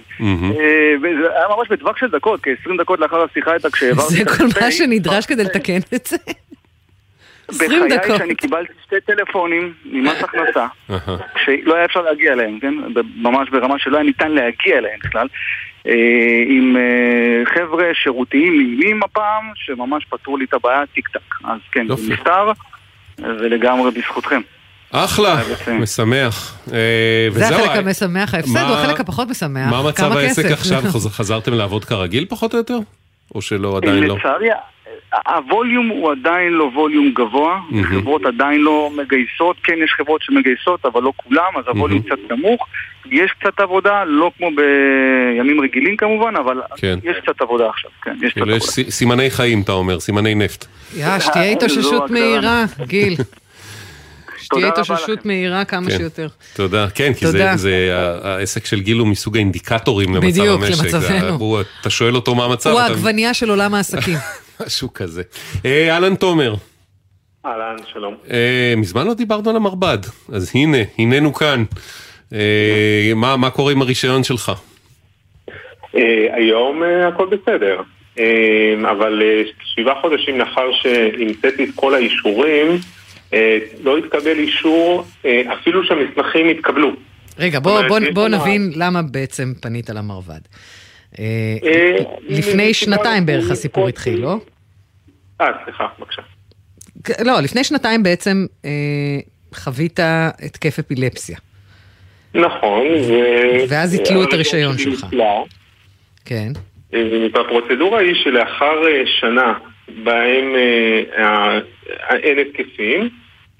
זה היה ממש בטווח של דקות, כ-20 דקות לאחר השיחה הייתה כשהעברתי... זה כל מה שנדרש כדי לתקן את זה. 20 דקות. בחיי שאני קיבלתי 2 טלפונים ממס הכנסה, שלא היה אפשר להגיע אליהם, כן? ממש ברמה שלא היה ניתן להגיע אליהם בכלל, עם חבר'ה שירותיים נעימים הפעם, שממש פתרו לי את הבעיה טיק-טק. אז כן, נפטר. ולגמרי בזכותכם. אחלה, משמח. זה החלק המשמח, ההפסד הוא החלק הפחות משמח. מה מצב העסק עכשיו? חזרתם לעבוד כרגיל פחות או יותר? או שלא, עדיין לא? לצערי, הווליום הוא עדיין לא ווליום גבוה, חברות עדיין לא מגייסות, כן יש חברות שמגייסות, אבל לא כולם, אז הווליום קצת נמוך, יש קצת עבודה, לא כמו בימים רגילים כמובן, אבל יש קצת עבודה עכשיו, כן, יש קצת עבודה. סימני חיים, אתה אומר, סימני נפט. יש, תהיה התאוששות מהירה, גיל. שתהיה התאוששות מהירה כמה שיותר. תודה, כן, כי העסק של גיל הוא מסוג האינדיקטורים למצב המשק. בדיוק, למצבנו. אתה שואל אותו מה המצב. הוא העגבניה של עולם העסקים. משהו כזה. אלן תומר. אלן, שלום. מזמן לא דיברנו על המרבד, אז הנה, הננו כאן. מה קורה עם הרישיון שלך? היום הכל בסדר. אבל 7 חודשים לאחר שהמצאתי את כל האישורים, לא התקבל אישור, אפילו שהמסמכים התקבלו. רגע, בוא נבין למה בעצם פנית למרבד. לפני 2 בערך הסיפור התחיל, לא? סליחה, בבקשה. לא, לפני 2 בעצם חווית התקף אפילפסיה. נכון. ואז התלו את הרישיון שלך. כן. והפרוצדורה היא שלאחר שנה בהם אין התקפים,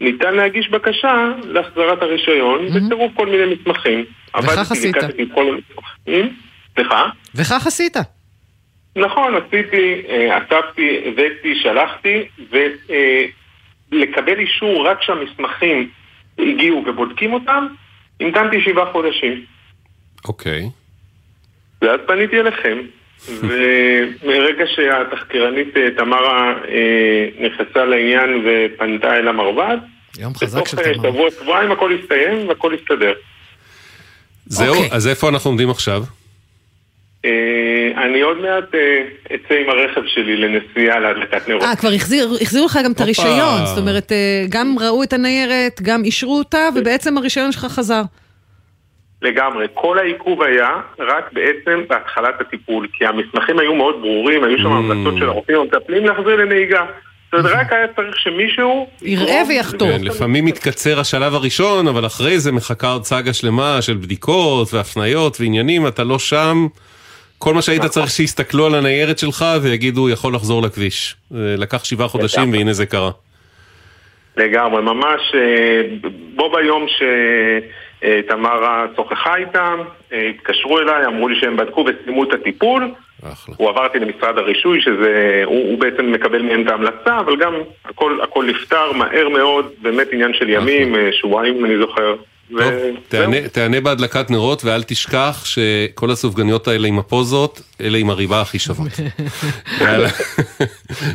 ניתן להגיש בקשה להחזרת הרישיון בצירוף כל מיני מסמכים. וכך עשית. וכך עשית. נכון, עשיתי, עטפתי, הבאתי, שלחתי, ולקבל אישור רק שהמסמכים הגיעו ובודקים אותם, המתנתי 7 חודשים. אוקיי. ואז פניתי אליכם, ומרגע שהתחקירנית תמרה נכנסה לעניין ופנתה אל המרבד, בתוך שבוע-שבועיים הכל הסתיים והכל הסתדר. זהו, אז איפה אנחנו עומדים עכשיו? אני עוד מעט אצא עם הרכב שלי לנסיעה להדלקת נרות. כבר החזירו לך גם את הרישיון, זאת אומרת, גם ראו את הניירת, גם אישרו אותה, ובעצם הרישיון שלך חזר. לגמרי, כל העיכוב היה רק בעצם בהתחלת הטיפול, כי המסמכים היו מאוד ברורים, היו שם המלצות של הרופאים המטפלים להחזיר לנהיגה. זאת אומרת, רק היה צריך שמישהו יראה ויחתור. לפעמים מתקצר השלב הראשון, אבל אחרי זה מחכה צגה שלמה של בדיקות והפניות ועניינים, אתה לא שם. כל מה שהיית צריך שיסתכלו על הניירת שלך ויגידו, יכול לחזור לכביש. לקח 7 חודשים והנה זה קרה. לגמרי, ממש בו ביום שתמרה צוחחה איתם, התקשרו אליי, אמרו לי שהם בדקו וסיימו את הטיפול. הוא עברתי למשרד הרישוי, הוא בעצם מקבל מהם את ההמלצה, אבל גם הכל נפטר מהר מאוד, באמת עניין של ימים, שבועיים אני זוכר. תענה בהדלקת נרות ואל תשכח שכל הסופגניות האלה עם הפוזות אלה עם הריבה הכי שוות.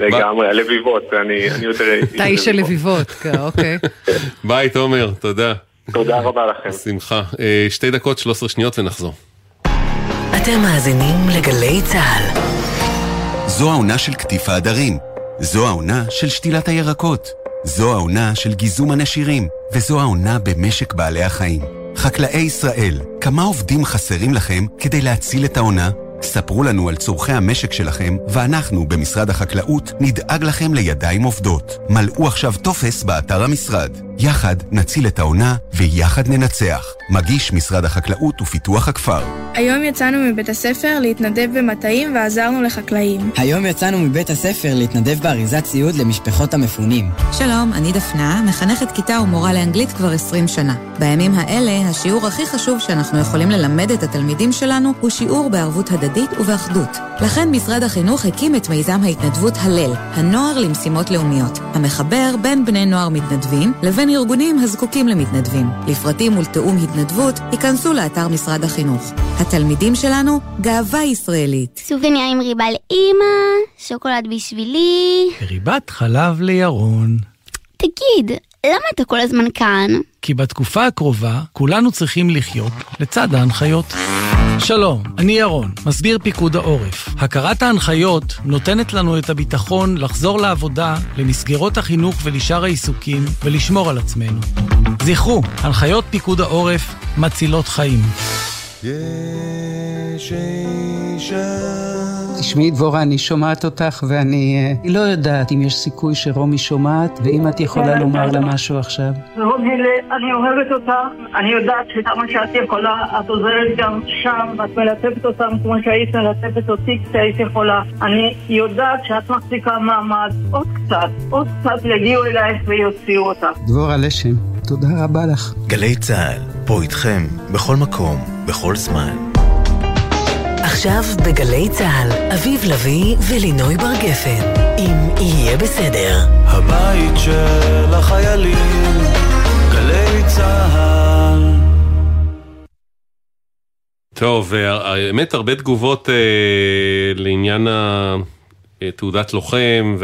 לגמרי, הלביבות. אתה איש של לביבות. ביי תומר, תודה. תודה רבה לכם. שמחה. 2 דקות 13 שניות ונחזור. אתם מאזינים לגלי צהל. זו העונה של קטיף העדרים, זו העונה של שתילת הירקות, זו העונה של גיזום הנשירים, וזו העונה במשק בעלי החיים. חקלאי ישראל, כמה עובדים חסרים לכם כדי להציל את העונה? ספרו לנו על צורכי המשק שלכם, ואנחנו במשרד החקלאות נדאג לכם לידיים עובדות. מלאו עכשיו טופס באתר המשרד. יחד נציל את העונה ויחד ננצח. מגיש משרד החקלאות ופיתוח הכפר. היום יצאנו מבית הספר להתנדב במטעים ועזרנו לחקלאים. היום יצאנו מבית הספר להתנדב באריזת ציוד למשפחות המפונים. שלום, אני דפנה, מחנכת כיתה ומורה לאנגלית כבר 20 שנה. בימים האלה, השיעור הכי חשוב שאנחנו יכולים ללמד את התלמידים שלנו הוא שיעור בערבות הדדית ובאחדות. לכן משרד החינוך הקים את מיזם ההתנדבות הלל, הנוער למשימות לאומיות, המחבר בין בני נוער מתנדבים לבין ארגונים הזקוקים למתנדבים. לפרטים ולתאום התנדבות, ייכנסו לאתר משרד החינוך. התלמידים שלנו, גאווה ישראלית. סופגניה עם ריבה לאמא, שוקולד בשבילי. ריבת חלב לירון. תגיד, למה אתה כל הזמן כאן? כי בתקופה הקרובה כולנו צריכים לחיות לצד ההנחיות. שלום, אני ירון, מסביר פיקוד העורף. הכרת ההנחיות נותנת לנו את הביטחון לחזור לעבודה, למסגרות החינוך ולשאר העיסוקים, ולשמור על עצמנו. זכרו, הנחיות פיקוד העורף מצילות חיים. שמי דבורה, אני שומעת אותך ואני לא יודעת אם יש סיכוי שרומי שומעת ואם את יכולה לומר לה משהו עכשיו. רומי, אני אוהבת אותך, אני יודעת שכמה שאת יכולה את עוזרת גם שם ואת מלטפת אותם כמו שהיית מלטפת אותי כשהיית יכולה. אני יודעת שאת מחזיקה מעמד, עוד קצת יגיעו אלייך ויוציאו אותך. דבורה לשם, תודה רבה לך. גלי צהל, פה איתכם, בכל מקום, בכל זמן. עכשיו בגלי צהל, אביב לביא ולינוי ברגפן עם יהיה בסדר. הבית של החיילים, גלי צהל. טוב, האמת הרבה תגובות לעניין תעודת לוחם,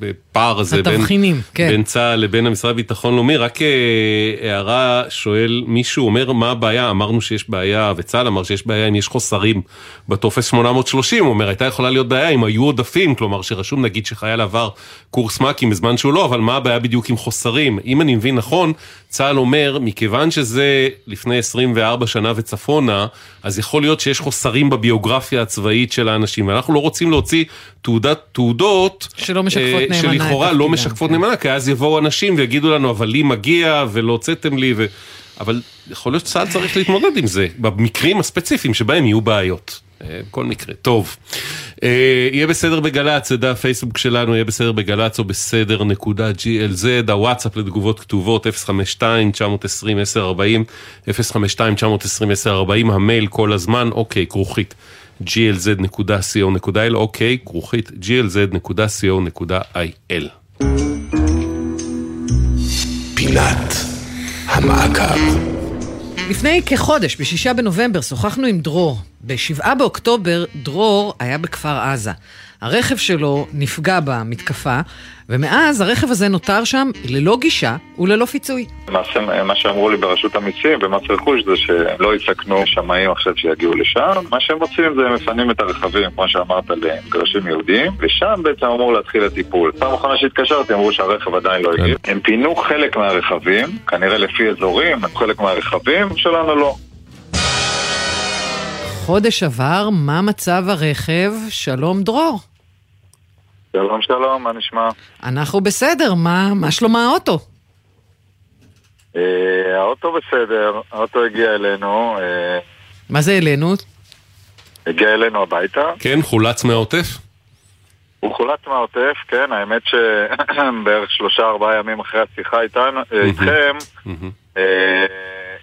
והפער הזה בין צהל לבין המשרד הביטחון לאומי. רק הערה, שואל מישהו, אומר מה הבעיה, אמרנו שיש בעיה, וצהל אמר שיש בעיה אם יש חוסרים בטופס 830, הוא אומר, הייתה יכולה להיות בעיה אם היו עודפים, כלומר שרשום נגיד שחייל עבר קורס מקים בזמן שהוא לא, אבל מה הבעיה בדיוק עם חוסרים? אם אני מבין נכון, צהל אומר, מכיוון שזה לפני 24 שנה וצפונה, אז יכול להיות שיש חוסרים בביוגרפיה הצבאית של האנשים, ואנחנו לא רוצים להוציא תעודות שלכאורה לא משקפות נאמנה, כי אז יבואו אנשים ויגידו לנו, אבל לי מגיע ולא הוצאתם לי, אבל יכול להיות שצהל צריך להתמודד עם זה, במקרים הספציפיים שבהם יהיו בעיות. בכל מקרה, טוב. יהיה בסדר בגלץ, זה דף פייסבוק שלנו, יהיה בסדר בגלץ או בסדר.glz, הוואטסאפ לתגובות כתובות, 052-920-1040, 052-920-1040, המייל כל הזמן, אוקיי, כרוכית. glz.co.il, אוקיי, כרוכית glz.co.il. פינת המעקב. לפני כחודש, ב6 בנובמבר, שוחחנו עם דרור. ב7 באוקטובר, דרור היה בכפר עזה. הרכב שלו נפגע במתקפה, ומאז הרכב הזה נותר שם ללא גישה וללא פיצוי. מה שאמרו לי ברשות המיסים במס רכוש זה שלא יסכנו שמאים עכשיו שיגיעו לשם. מה שהם רוצים זה מפנים את הרכבים, כמו שאמרת, למגרשים יהודיים, ושם בעצם אמור להתחיל הטיפול. פעם אחרונה שהתקשרתי אמרו שהרכב עדיין לא הגיע. הם פינו חלק מהרכבים, כנראה לפי אזורים, חלק מהרכבים שלנו לא. חודש עבר, מה מצב הרכב? שלום דרור. שלום שלום, מה נשמע? אנחנו בסדר, מה שלום האוטו? האוטו בסדר, האוטו הגיע אלינו. מה זה אלינו? הגיע אלינו הביתה. כן, חולץ מהעוטף? הוא חולץ מהעוטף, כן, האמת שבערך 3-4 ימים אחרי השיחה איתכם,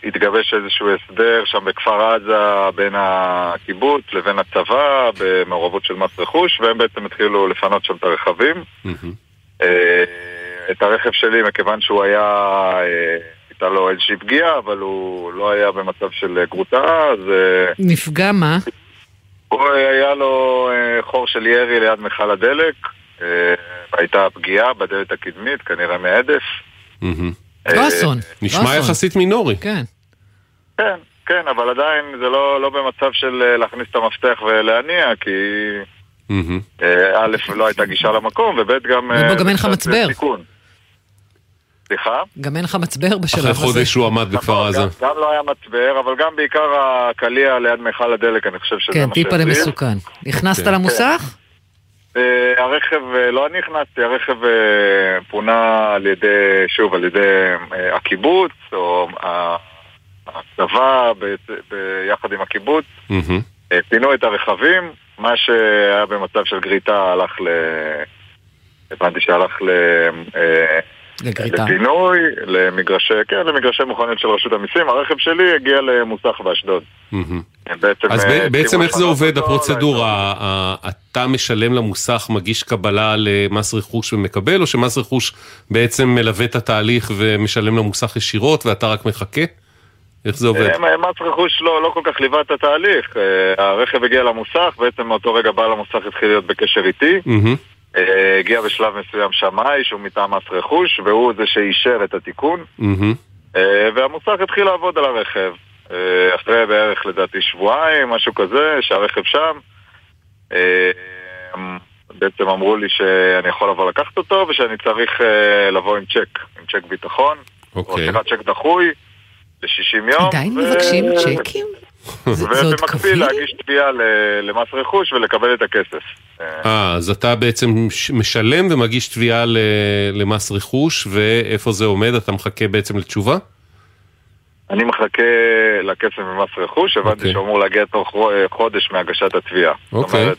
התגבש איזשהו הסדר שם בכפר עזה בין הקיבוץ לבין הצבא במעורבות של מס רכוש, והם בעצם התחילו לפנות שם את הרכבים. את הרכב שלי, מכיוון שהוא הייתה לו איזושהי פגיעה, אבל הוא לא היה במצב של גרוטה, אז... נפגע מה? הוא היה לו חור של ירי ליד מיכל הדלק, הייתה פגיעה בדלת הקדמית, כנראה מעדף. אסון. נשמע יחסית מינורי. כן, כן, אבל עדיין זה לא במצב של להכניס את המפתח ולהניע, כי א' לא הייתה גישה למקום, וב' גם אין לך מצבר. סליחה? גם אין לך מצבר בשלב הזה. אחרי חודש הוא עמד בכפר עזה. גם לא היה מצבר, אבל גם בעיקר הקליע ליד מיכל הדלק, אני חושב שזה... כן, טיפה למסוכן. נכנסת למוסך? הרכב, לא אני הכנסתי, הרכב פונה על ידי, שוב, על ידי הקיבוץ, או הצבא ביחד עם הקיבוץ, פינו את הרכבים, מה שהיה במצב של גריטה הלך ל... הבנתי שהלך ל... לפינוי, למגרשי, כן, למגרשי מוכניות של רשות המיסים. הרכב שלי הגיע למוסך באשדוד. אז בעצם איך זה עובד, הפרוצדורה? אתה משלם למוסך, מגיש קבלה למס רכוש ומקבל, או שמס רכוש בעצם מלווה את התהליך ומשלם למוסך ישירות ואתה רק מחכה? איך זה עובד? מס רכוש לא כל כך ליווה את התהליך. הרכב הגיע למוסך, בעצם מאותו רגע בא למוסך התחיל להיות בקשר איתי. הגיע בשלב מסוים שמאי שהוא מטעם מס רכוש, והוא זה שאישר את התיקון, והמוסך התחיל לעבוד על הרכב אחרי בערך לדעתי שבועיים, משהו כזה, שהרכב שם. בעצם אמרו לי שאני יכול לבוא לקחת אותו ושאני צריך לבוא עם צ'ק, עם צ'ק ביטחון, או שירת צ'ק דחוי ל-60 יום. עדיין מבקשים צ'קים? ובמקביל להגיש תביעה למס רכוש ולקבל את הכסף. אז אתה בעצם משלם ומגיש תביעה למס רכוש, ואיפה זה עומד? אתה מחכה בעצם לתשובה? אני מחכה לכסף ממס רכוש, הבנתי שאמור להגיע תוך חודש מהגשת התביעה. זאת אומרת,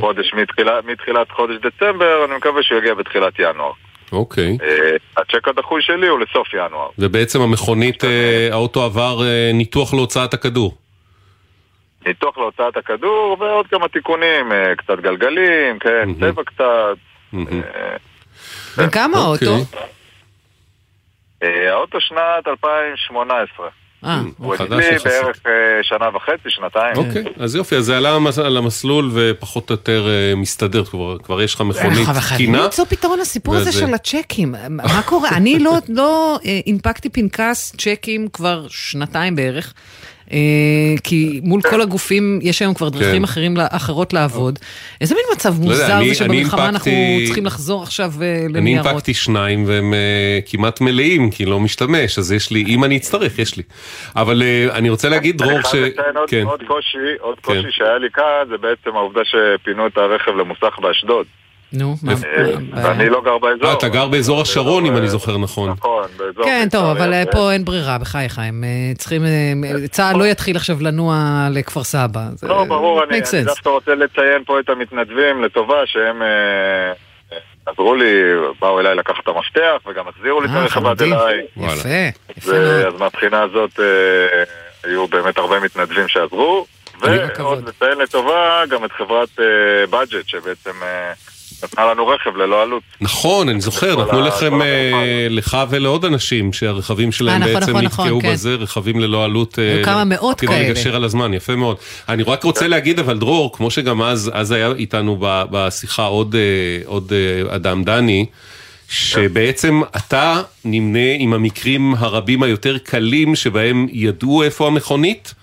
חודש מתחילת חודש דצמבר, אני מקווה שהוא יגיע בתחילת ינואר. אוקיי. הצ'ק הדחוי שלי הוא לסוף ינואר. ובעצם המכונית, האוטו עבר ניתוח להוצאת הכדור. ניתוח להוצאת הכדור ועוד כמה תיקונים, קצת גלגלים, כן, צבע קצת. וכמה האוטו? האוטו שנת 2018. הוא לפני בערך שנה וחצי, שנתיים. אוקיי, אז יופי, אז זה עלה על המסלול ופחות או יותר מסתדר, כבר יש לך מכונית תקינה. למצוא פתרון הסיפור הזה של הצ'קים, מה קורה? אני לא הנפקתי פנקס צ'קים כבר שנתיים בערך, כי מול כל הגופים יש היום כבר דרכים אחרות לעבוד. איזה מין מצב מוזר זה שבמלחמה אנחנו צריכים לחזור עכשיו לניירות. אני הנפקתי שניים והם כמעט מלאים, כי לא משתמש, אז יש לי, אם אני אצטרך, יש לי. אבל אני רוצה להגיד, דרור, עוד קושי שהיה לי כאן, זה בעצם העובדה שפינו את הרכב למוסך באשדוד. ואני לא גר באזור. אתה גר באזור השרון, אם אני זוכר נכון. כן, טוב, אבל פה אין ברירה, בחייך, הם צריכים, צהל לא יתחיל עכשיו לנוע לכפר סבא. לא, ברור, אני דווקא רוצה לציין פה את המתנדבים לטובה, שהם עזרו לי, באו אליי לקחת את המפתח, וגם החזירו לי את הרכבת אליי. יפה. אז מהבחינה הזאת היו באמת הרבה מתנדבים שעזרו, ועוד לציין לטובה גם את חברת בדג'ט, שבעצם נתנה לנו רכב ללא עלות. נכון, אני זוכר, נתנו לכם, לך ולעוד אנשים שהרכבים שלהם בעצם נתקעו בזה, רכבים ללא עלות כדי לגשר על הזמן, יפה מאוד. אני רק רוצה להגיד, אבל דרור, כמו שגם אז היה איתנו בשיחה עוד אדם, דני, שבעצם אתה נמנה עם המקרים הרבים היותר קלים שבהם ידעו איפה המכונית,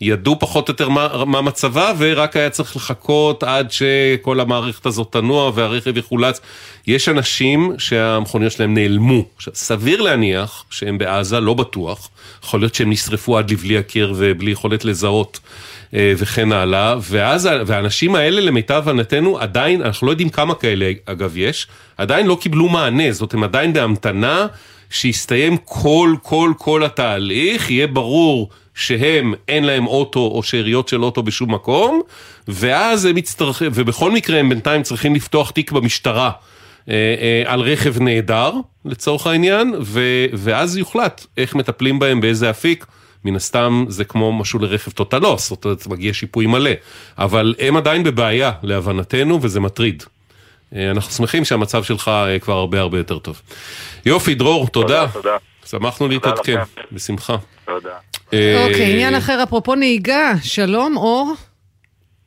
ידעו פחות יותר מה מצבה, ורק היה צריך לחכות עד שכל המערכת הזאת תנוע והרכב יחולץ. יש אנשים שהמכוניות שלהם נעלמו. סביר להניח שהם בעזה, לא בטוח. יכול להיות שהם נשרפו עד לבלי הכר ובלי יכולת לזהות וכן הלאה. והאנשים האלה, למיטב הבנתנו, עדיין, אנחנו לא יודעים כמה כאלה אגב יש, עדיין לא קיבלו מענה, זאת הם עדיין בהמתנה, שיסתיים כל התהליך, יהיה ברור שהם, אין להם אוטו או שאריות של אוטו בשום מקום, ואז הם יצטרכים, ובכל מקרה הם בינתיים צריכים לפתוח תיק במשטרה על רכב נהדר, לצורך העניין, ואז יוחלט איך מטפלים בהם, באיזה אפיק, מן הסתם זה כמו משהו לרכב טוטלוס, זאת אומרת, מגיע שיפוי מלא, אבל הם עדיין בבעיה להבנתנו, וזה מטריד. אנחנו שמחים שהמצב שלך כבר הרבה יותר טוב. יופי, דרור, תודה. שמחנו להתעדכן, בשמחה. תודה. אוקיי, עניין אחר, אפרופו נהיגה, שלום אור.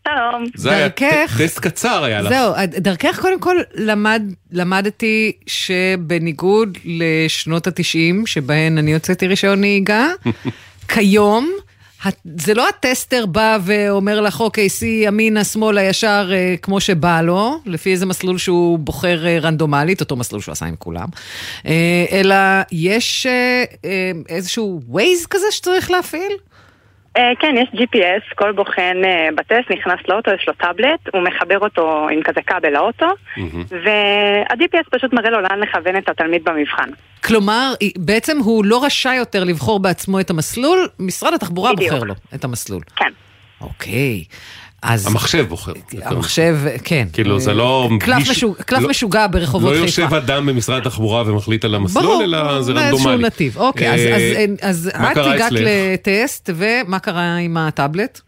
שלום. זה היה טסט קצר היה לך. זהו, דרכך קודם כל למדתי שבניגוד לשנות ה-90, שבהן אני יוצאתי רישיון נהיגה, כיום זה לא הטסטר בא ואומר לך, אוקיי, סי, ימינה, שמאלה, ישר, כמו שבא לו, לפי איזה מסלול שהוא בוחר רנדומלית, אותו מסלול שהוא עשה עם כולם, אלא יש איזשהו ווייז כזה שצריך להפעיל? כן, יש GPS, כל בוחן בטסט נכנס לאוטו, יש לו טאבלט, הוא מחבר אותו עם כזה קאבל לאוטו, וה-GPS פשוט מראה לו לאן לכוון את התלמיד במבחן. כלומר, בעצם הוא לא רשאי יותר לבחור בעצמו את המסלול, משרד התחבורה בוחר לו את המסלול. כן. אוקיי. המחשב בוחר. המחשב, כן. כאילו, זה לא קלף משוגע ברחובות חיפה. לא יושב אדם במשרד התחבורה ומחליט על המסלול, אלא זה רנדומלי. ברור, זה נתיב. אוקיי, אז את הגעת לטסט, ומה קרה עם הטאבלט?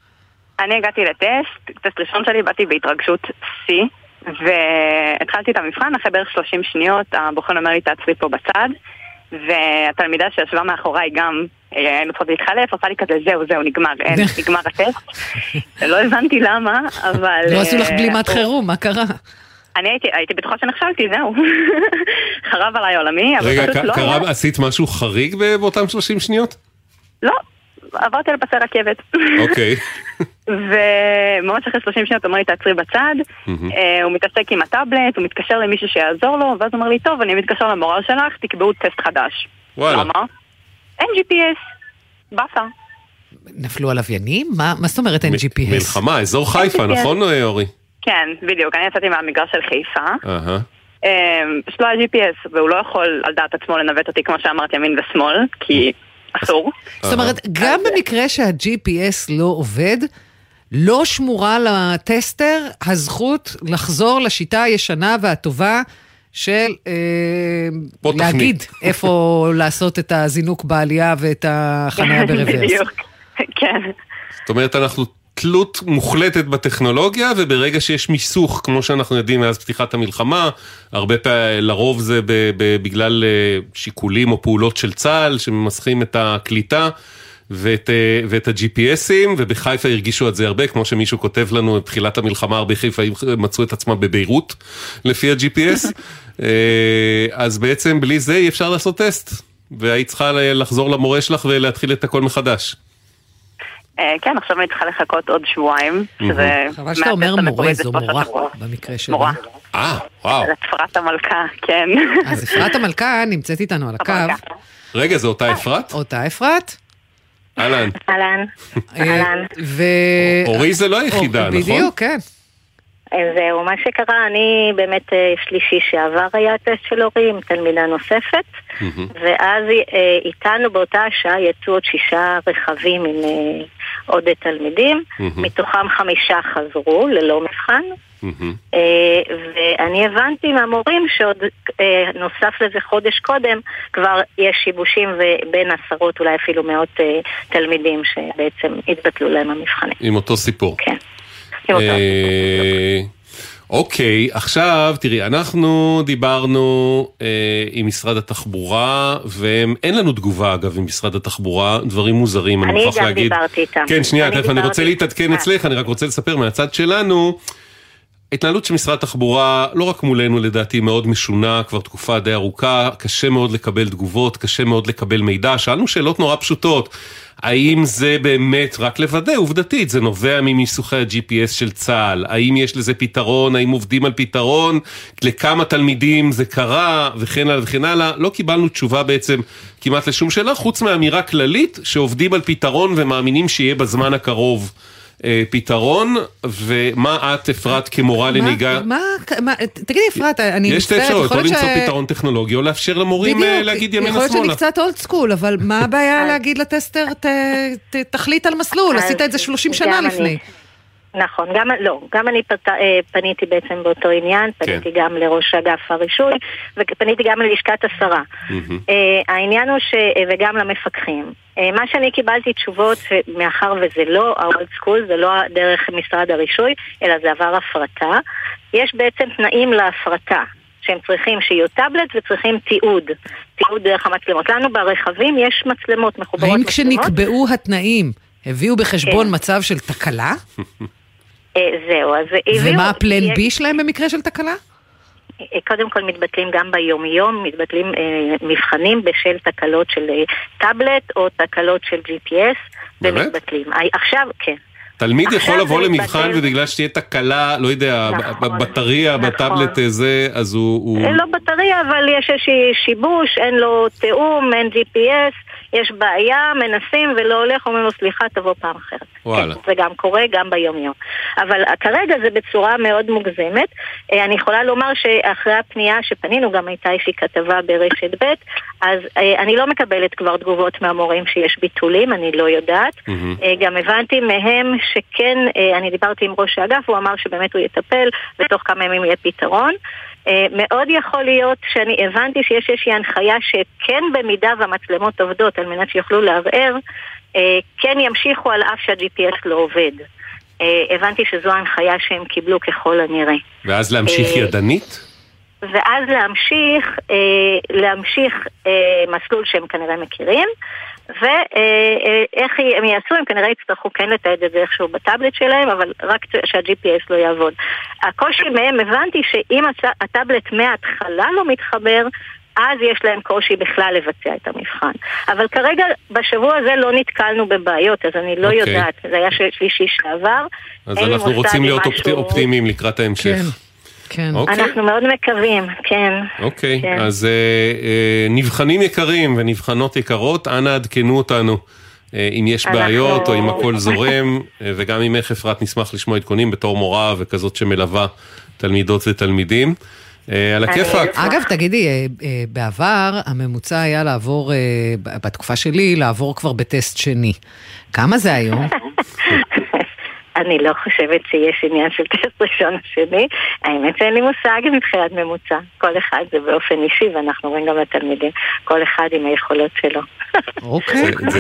אני הגעתי לטסט, טסט ראשון שלי, באתי בהתרגשות C, והתחלתי את המבחן, אחרי בערך 30 שניות, הבוחן אומר לי, תעצרי פה בצד, והתלמידה שישבה מאחוריי גם היינו צריכות להתחלף, עושה לי כזה, זהו, נגמר, נגמר הטסט. לא הבנתי למה, אבל לא עשו לך בלימת חירום, מה קרה? אני הייתי בטוחה שנכשלתי, זהו. חרב עליי עולמי, אבל פשוט לא. רגע, עשית משהו חריג באותם 30 שניות? לא, עברתי על פסי רכבת. אוקיי. וממש אחרי 30 שניות אומר לי, תעצרי בצד, הוא מתעסק עם הטאבלט, הוא מתקשר למישהו שיעזור לו, ואז הוא אומר לי, טוב, אני מתקשר למורל שלך, תקבעו טסט חדש. וואלה. אין GPS, בסה. נפלו על אביינים? מה זאת אומרת אין GPS? מלחמה, אזור חיפה, נכון אורי? כן, בדיוק, אני יצאתי מהמגרש של חיפה. שלא היה GPS, והוא לא יכול על דעת עצמו לנווט אותי, כמו שאמרת, ימין ושמאל, כי אסור. זאת אומרת, גם במקרה שה-GPS לא עובד, לא שמורה לטסטר הזכות לחזור לשיטה הישנה והטובה, של להגיד איפה לעשות את הזינוק בעלייה ואת החניה ברוורס. בדיוק, כן. זאת אומרת, אנחנו תלות מוחלטת בטכנולוגיה, וברגע שיש מיסוך, כמו שאנחנו יודעים מאז פתיחת המלחמה, הרבה פעמים, לרוב זה בגלל שיקולים או פעולות של צהל, שממסכים את הקליטה, ואת ה-GPSים, ובחיפה הרגישו את זה הרבה, כמו שמישהו כותב לנו, בתחילת המלחמה הרבה חיפה מצאו את עצמם בביירות, לפי ה-GPS, אז בעצם בלי זה אי אפשר לעשות טסט, והיית צריכה לחזור למורה שלך ולהתחיל את הכל מחדש. כן, עכשיו אני צריכה לחכות עוד שבועיים. חבל שאתה אומר מורה, זו מורה במקרה שלנו. מורה. וואו. צפרת המלכה, כן. אז אפרת המלכה נמצאת איתנו על הקו. רגע, זו אותה אפרת? אותה אפרת. אלן. אלן. אלן. אורי זה לא היחידה, נכון? בדיוק, כן. זהו, מה שקרה, אני באמת שלישי שעבר היה הטסט של אורי עם תלמידה נוספת, ואז איתנו באותה השעה יצאו עוד 6 רכבים עם עוד תלמידים, מתוכם 5 חזרו ללא מבחן, ואני הבנתי מהמורים שעוד נוסף לזה חודש קודם כבר יש שיבושים ובין עשרות אולי אפילו מאות תלמידים שבעצם התבטלו להם המבחנים. עם אותו סיפור. כן. אוקיי, עכשיו תראי, אנחנו דיברנו עם משרד התחבורה, ואין לנו תגובה אגב עם משרד התחבורה, דברים מוזרים, אני מוכרח להגיד. אני גם דיברתי איתם. כן, שנייה, אני רוצה להתעדכן אצלך, אני רק רוצה לספר מהצד שלנו, ההתנהלות של משרד התחבורה, לא רק מולנו לדעתי, מאוד משונה, כבר תקופה די ארוכה, קשה מאוד לקבל תגובות, קשה מאוד לקבל מידע, שאלנו שאלות נורא פשוטות, האם זה באמת רק לוודא, עובדתית, זה נובע מניסוחי ה-GPS של צהל, האם יש לזה פתרון, האם עובדים על פתרון, לכמה תלמידים זה קרה, וכן הלאה וכן הלאה, לא קיבלנו תשובה בעצם כמעט לשום שאלה, חוץ מאמירה כללית, שעובדים על פתרון ומאמינים שיהיה בזמן הקרוב פתרון, ומה את אפרת כמורה לנהיגה? תגידי אפרת, אני יש שתי אפשרות, או למצוא פתרון טכנולוגי, או לאפשר למורים להגיד ימין השמאלה. יכול להיות שאני קצת אולד סקול, אבל מה הבעיה להגיד לטסטר, תחליט על מסלול, עשית את זה 30 שנה לפני. נכון, גם אני פניתי בעצם באותו עניין, פניתי גם לראש אגף הרישוי, ופניתי גם ללשכת השרה. העניין הוא וגם למפקחים. מה שאני קיבלתי תשובות, מאחר וזה לא ה-old school, זה לא דרך משרד הרישוי, אלא זה עבר הפרטה. יש בעצם תנאים להפרטה, שהם צריכים שיהיו טאבלט וצריכים תיעוד. תיעוד דרך המצלמות. לנו ברכבים יש מצלמות, מחוברות מצלמות. האם כשנקבעו התנאים, הביאו בחשבון מצב של תקלה? זהו, אז הביאו... ומה הפלן בי שלהם במקרה של תקלה? קודם כל מתבטלים גם ביום-יום, מתבטלים מבחנים בשל תקלות של טאבלט או תקלות של GPS, ומתבטלים. עכשיו, כן. תלמיד יכול לבוא למבחן ובגלל שתהיה תקלה, לא יודע, בבטריה, בטאבלט הזה, אז הוא... אין לו בטריה, אבל יש שיבוש, אין לו תאום, אין GPS, יש בעיה, מנסים ולא הולך, אומרים לו סליחה, תבוא פעם אחרת. וואלה. זה גם קורה, גם ביום-יום. אבל כרגע זה בצורה מאוד מוגזמת. אני יכולה לומר שאחרי הפנייה שפנינו, גם הייתה אישי כתבה ברשת ב', אז אני לא מקבלת כבר תגובות מהמורים שיש ביטולים, אני לא יודעת. גם הבנתי מהם שכן, אני דיברתי עם ראש האגף, הוא אמר שבאמת הוא יטפל, ותוך כמה ימים יהיה פתרון. מאוד יכול להיות שאני הבנתי שיש איזושהי הנחיה שכן במידה והמצלמות עובדות על מנת שיוכלו לערער, כן ימשיכו על אף שה-GPS לא עובד. הבנתי שזו ההנחיה שהם קיבלו ככל הנראה. ואז להמשיך ידנית? ואז להמשיך מסלול שהם כנראה מכירים, ואיך הם יעשו, הם כנראה יצטרכו כן לתעד את זה איכשהו בטאבלט שלהם, אבל רק שה-GPS לא יעבוד. הקושי מהם הבנתי שאם הטאבלט מההתחלה לא מתחבר, אז יש להם קושי בכלל לבצע את המבחן. אבל כרגע בשבוע הזה לא נתקלנו בבעיות, אז אני לא יודעת, זה היה שלישי שעבר. אז אנחנו רוצים להיות אופטימיים לקראת ההמשך. אנחנו מאוד מקווים, כן. אוקיי, אז נבחנים יקרים ונבחנות יקרות, אנא עדכנו אותנו אם יש בעיות או אם הכל זורם, וגם אם איך אפרת נשמח לשמוע עדכונים בתור מורה וכזאת שמלווה תלמידות ותלמידים. על הכיפק. אגב, תגידי, בעבר הממוצע היה לעבור, בתקופה שלי, לעבור כבר בטסט שני. כמה זה היום? אני לא חושבת שיש עניין של טסט ראשון השני, האמת שאין לי מושג מבחינת ממוצע, כל אחד זה באופן אישי, ואנחנו רואים גם לתלמידים, כל אחד עם היכולות שלו. אוקיי. זה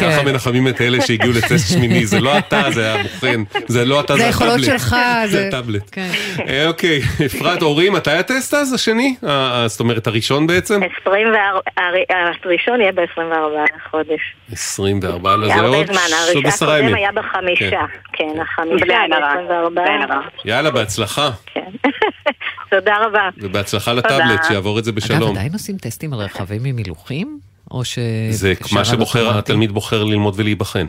ככה מנחמים את אלה שהגיעו לטסט שמיני, זה לא אתה, זה הבוחן, זה לא אתה, זה היכולות שלך, זה הטאבלט. אוקיי, אפרת, אורי, מתי הטסט אז השני? זאת אומרת, הראשון בעצם? הראשון יהיה ב-24 לחודש. 24, אז זה עוד 10 ימים. היה ב5, כן, 5 ב-24. יאללה, בהצלחה. תודה רבה. ובהצלחה לטאבלט, שיעבור את זה בשלום. אגב, עדיין עושים טסטים רחבים ממילוכים? זה מה שבוחר, התלמיד בוחר ללמוד ולהיבחן.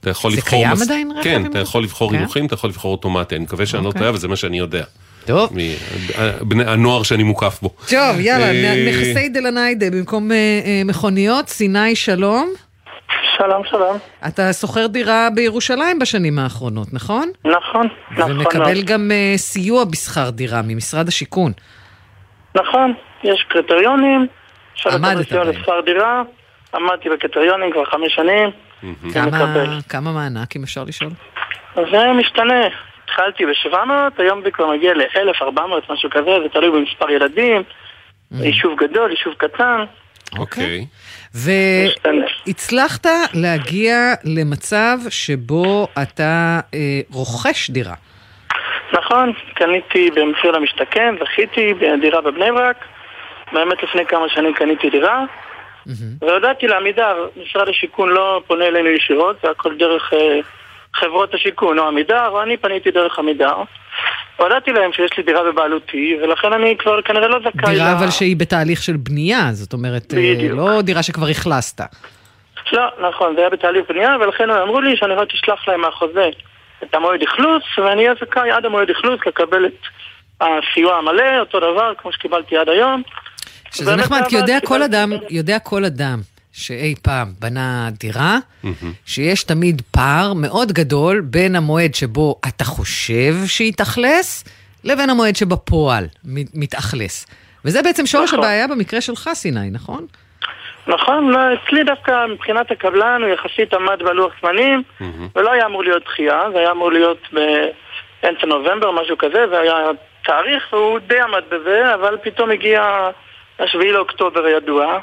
אתה יכול לבחור... זה קיים עדיין רחבים? כן, אתה יכול לבחור הילוכים, אתה יכול לבחור אוטומטי. אני מקווה שאני לא טועה, וזה מה שאני יודע. טוב. הנוער שאני מוקף בו. טוב, יאללה, נכסי דלניידה, במקום מכוניות, סיני שלום. שלום, שלום. אתה סוחר דירה בירושלים בשנים האחרונות, נכון? נכון, נכון. ומקבל גם סיוע בשכר דירה ממשרד השיכון. נכון, יש קריטריונים. עמדת בהם. לשכר דירה, עמדתי בקריטריונים כבר 5 שנים. כמה מענק, אם אפשר לשאול? זה משתנה. התחלתי ב-700, היום זה כבר מגיע ל-1,400, משהו כזה, זה תלוי במספר ילדים, יישוב גדול, יישוב קטן. אוקיי. והצלחת להגיע למצב שבו אתה רוכש דירה. נכון, קניתי במחיר למשתכן, זכיתי בדירה בבני ברק, באמת לפני כמה שנים קניתי דירה, והודעתי לעמידר, משרד השיכון לא פונה אלינו ישירות, זה הכל דרך חברות השיכון או עמידר, או אני פניתי דרך עמידר. הודעתי להם שיש לי דירה בבעלותי, ולכן אני כבר כנראה לא זכאי. דירה אבל שהיא בתהליך של בנייה, זאת אומרת, לא דירה שכבר הכלסת. לא, נכון, זה היה בתהליך בנייה, ולכן הם אמרו לי שאני רק אשלח להם מהחוזה את המועד אכלוס, ואני אהיה זכאי עד המועד אכלוס לקבל את הסיוע המלא, אותו דבר, כמו שקיבלתי עד היום. שזה נחמד, כי יודע כל אדם שאי פעם בנה דירה, שיש תמיד פער מאוד גדול בין המועד שבו אתה חושב שיתאכלס, לבין המועד שבפועל מתאכלס. וזה בעצם שורש הבעיה במקרה שלך, סיני, נכון? נכון, אצלי דווקא מבחינת הקבלן הוא יחסית עמד בלוח זמנים, ולא היה אמור להיות דחייה, זה היה אמור להיות באמצע נובמבר, משהו כזה, זה היה תאריך, והוא די עמד בזה, אבל פתאום הגיע 7 לאוקטובר ידוע,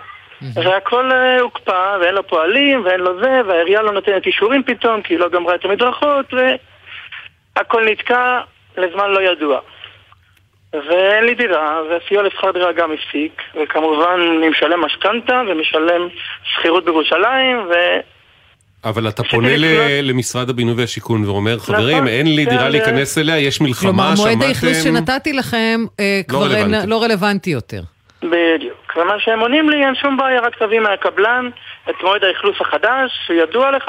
והכל הוקפא, ואין לו פועלים, ואין לו זה, והעירייה לא נותנת אישורים פתאום, כי היא לא גמרה את המדרכות, והכל נתקע לזמן לא ידוע. ואין לי דירה, והסיוע לשכר דירה גם הפסיק, וכמובן אני משלם משכנתא, ומשלם שכירות בירושלים, אבל אתה פונה למשרד הבינוי והשיכון ואומר, חברים, אין לי דירה להיכנס אליה, יש מלחמה, שמעתם... כלומר, מועד האכלוס שנתתי לכם כבר לא רלוונטי יותר. בדיוק, ומה שהם עונים לי אין שום בעיה, רק תביא מהקבלן את מועד האכלוס החדש שידוע לך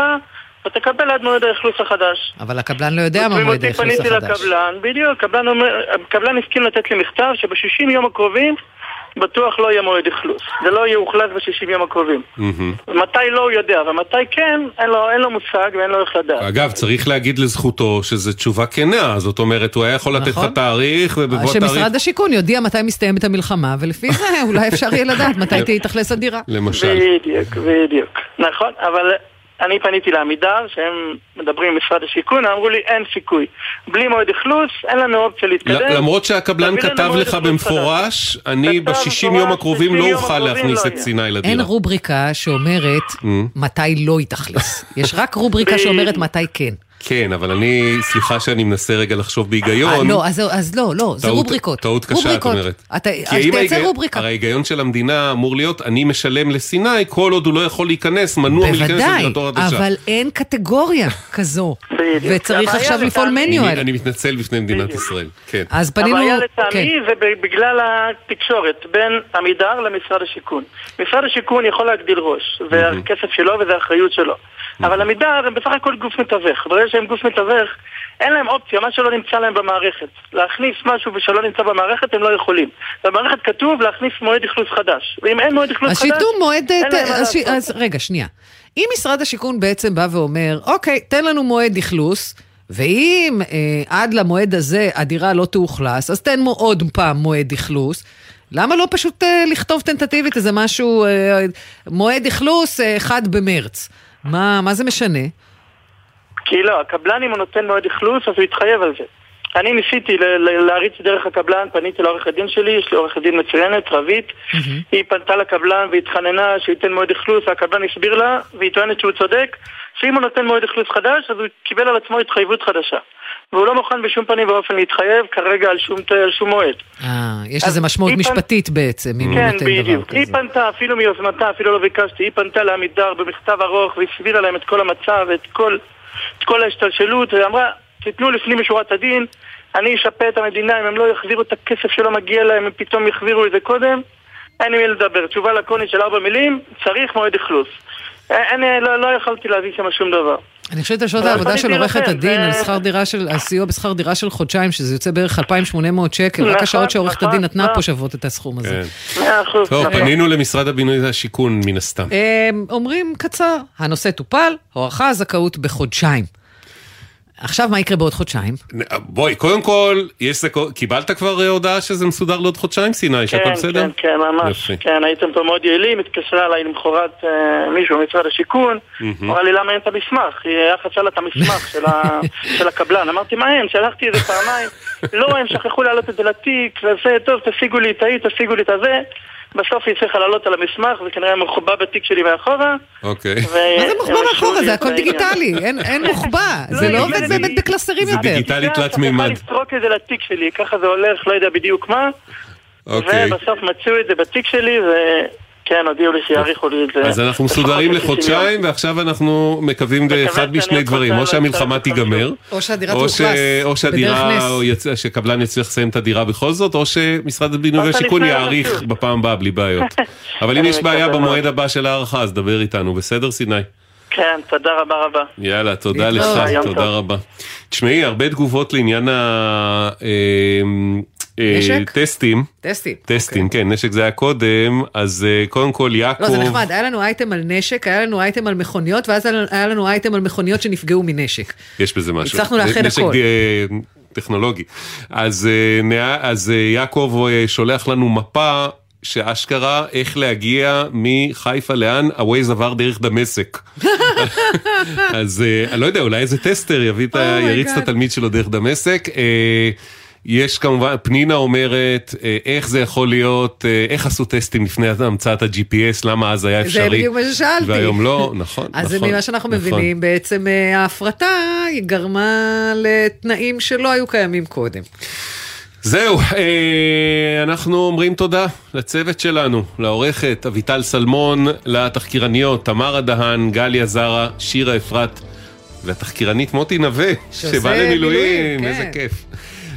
ותקבל עד מועד האכלוס החדש. אבל הקבלן לא יודע מה מועד האכלוס החדש. בדיוק, הקבלן הסכים לתת לי מכתב שב-60 יום הקרובים בטוח לא יהיה מועד אכלוס, זה לא יהיה אוכלס ב-60 יום הקרובים. מתי לא הוא יודע, ומתי כן, אין לו מושג ואין לו איך לדעת. אגב, צריך להגיד לזכותו שזו תשובה כנה, זאת אומרת, הוא היה יכול לתת לך תאריך, שמשרד השיכון יודיע מתי מסתיימת המלחמה, ולפי זה אולי אפשר יהיה לדעת מתי תתאכלס הדירה. למשל. בדיוק. נכון, אבל אני פניתי לעמידר, שהם מדברים עם משרד השיכון, אמרו לי, אין סיכוי. בלי מועד אכלוס, אין לנו אופציה להתקדם. למרות שהקבלן כתב לך במפורש, אני ב-60 יום הקרובים לא אוכל להכניס את סיני לדירה. אין רובריקה שאומרת מתי לא יתאכלס. יש רק רובריקה שאומרת מתי כן. כן, אבל אני, סליחה שאני מנסה רגע לחשוב בהיגיון. לא, אז לא, זה רובריקות. טעות קשה, את אומרת. אז תייצר רובריקה. הרי ההיגיון של המדינה אמור להיות, אני משלם לסיני, כל עוד הוא לא יכול להיכנס, מנוע מלכנס לדירתו הדשה. בוודאי, אבל אין קטגוריה כזו. וצריך עכשיו לפעול מניואל. אני מתנצל בפני מדינת ישראל. אז פנינו... הבעיה לטעמי ובגלל התקשורת בין עמידר למשרד השיכון. משרד השיכון יכול להגדיל ראש, והכסף שלו וזה האחריות שלו. אבל עמידר הם בסך הכל גוף מתווך. ברגע שהם גוף מתווך, אין להם אופציה, מה שלא נמצא להם במערכת. להכניס משהו ושלא נמצא במערכת, הם לא יכולים. במערכת כתוב להכניס מועד אכלוס חדש. ואם אין מועד אכלוס חדש, אין להם מועד. אז רגע, שנייה. אם משרד השיכון בעצם בא ואומר, אוקיי, תן לנו מועד אכלוס, ואם עד למועד הזה הדירה לא תאוכלס, אז תן עוד פעם מועד אכלוס, למה לא פשוט לכתוב טנטטיבית איזה משהו, מועד אכלוס 1 במרץ? מה זה משנה? כי לא, הקבלן אם הוא נותן מועד אכלוס, אז הוא יתחייב על זה. אני ניסיתי להריץ דרך הקבלן, פניתי לעורך הדין שלי, יש לי עורך הדין מצוינת, רבית, היא פנתה לקבלן והתחננה שייתן מועד אכלוס, הקבלן הסביר לה, והיא טוענת שהוא צודק, שאם הוא נותן מועד אכלוס חדש, אז הוא קיבל על עצמו התחייבות חדשה. והוא לא מוכן בשום פנים ואופן להתחייב כרגע על שום מועד. יש לזה משמעות משפטית בעצם. כן, בדיוק. היא פנתה, אפילו מיוזמתה, אפילו לא ביקשתי, היא פנתה לעמידר במכתב ארוך, והסבירה להם את כל המצב, את כל ההשתלשלות, ואמרה, תתנו לפני משורת הדין, אני אשפה את המדינה, אם הם לא יחזירו את הכסף שלא מגיע להם, הם פתאום יחזירו את זה קודם, אין מי לדבר. תשובה לקונית של 4 מילים, צריך מועד אכלוס. לא יכולתי להביא שם שום דבר. אני חושבת לשאול העבודה של עורכת הדין על שכר דירה של, הסיוע בשכר דירה של חודשיים, שזה יוצא בערך 2,800 שקל, רק השעות שעורכת הדין נתנה פה שוות את הסכום הזה. טוב, פנינו למשרד הבינוי והשיכון מן הסתם. אומרים קצר, הנושא טופל, הוארכה הזכאות בחודשיים. עכשיו מה יקרה בעוד חודשיים? בואי, קודם כל, קיבלת כבר הודעה שזה מסודר לעוד חודשיים, סיני, שאתה בסדר? כן, כן, ממש. כן, הייתם פה מאוד יעילים, התקשרה עליי למחרת מישהו ממשרד השיכון, אמרה לי למה אין את המסמך, היא חצה לה את המסמך של הקבלן, אמרתי מה הם, שלחתי איזה פעמיים, לא, הם שכחו להעלות את זה לתיק, וזה, טוב, תשיגו לי את ההיא, תשיגו לי את הזה, בסוף היא צריכה לעלות על המסמך, וכנראה מוחבא בתיק שלי מאחורה. אוקיי. מה זה מוחבא מאחורה? זה הכל דיגיטלי. אין מוחבא. זה לא עובד באמת בקלסרים יותר. זה דיגיטלי תלת מימד. אני אסרוק את זה לתיק שלי, ככה זה הולך, לא יודע בדיוק מה. אוקיי. ובסוף מצאו את זה בתיק שלי, וכן, הודיעו לי שיעריכו לי את זה. אז אנחנו מסודרים לחודשיים, ועכשיו אנחנו מקווים לאחד משני דברים. או שהמלחמה תיגמר, או שהדירה שקבלן יצליח לסיים את הדירה בכל זאת, או שמשרד הבינוי והשיכון יעריך בפעם הבאה בלי בעיות. אבל אם יש בעיה במועד הבא של הערכה, אז דבר איתנו. בסדר, סיני? כן, תודה רבה רבה. יאללה, תודה לך, תודה רבה. תשמעי, הרבה תגובות לעניין טסטים. טסטים, כן, נשק זה היה קודם, אז קודם כל יעקב... לא, זה נחמד, היה לנו אייטם על נשק, היה לנו אייטם על מכוניות, ואז היה לנו אייטם על מכוניות שנפגעו מנשק. יש בזה משהו. הצלחנו לאחד הכל. נשק טכנולוגי. אז יעקב שולח לנו מפה שאשכרה איך להגיע מחיפה לאן, הווייז עבר דרך דמשק. אז אני לא יודע, אולי איזה טסטר יביא את היריץ את התלמיד שלו דרך דמשק. יש כמובן, פנינה אומרת, איך זה יכול להיות, איך עשו טסטים לפני המצאת ה-GPS, למה אז היה אפשרי. זה בדיוק מה ששאלתי. והיום לא, נכון. אז זה ממה שאנחנו מבינים, בעצם ההפרטה היא גרמה לתנאים שלא היו קיימים קודם. זהו, אנחנו אומרים תודה לצוות שלנו, לעורכת אביטל סלמון, לתחקירניות תמרה דהן, גליה זרה, שירה אפרת, והתחקירנית מוטי נווה, שבא למילואים, איזה כיף.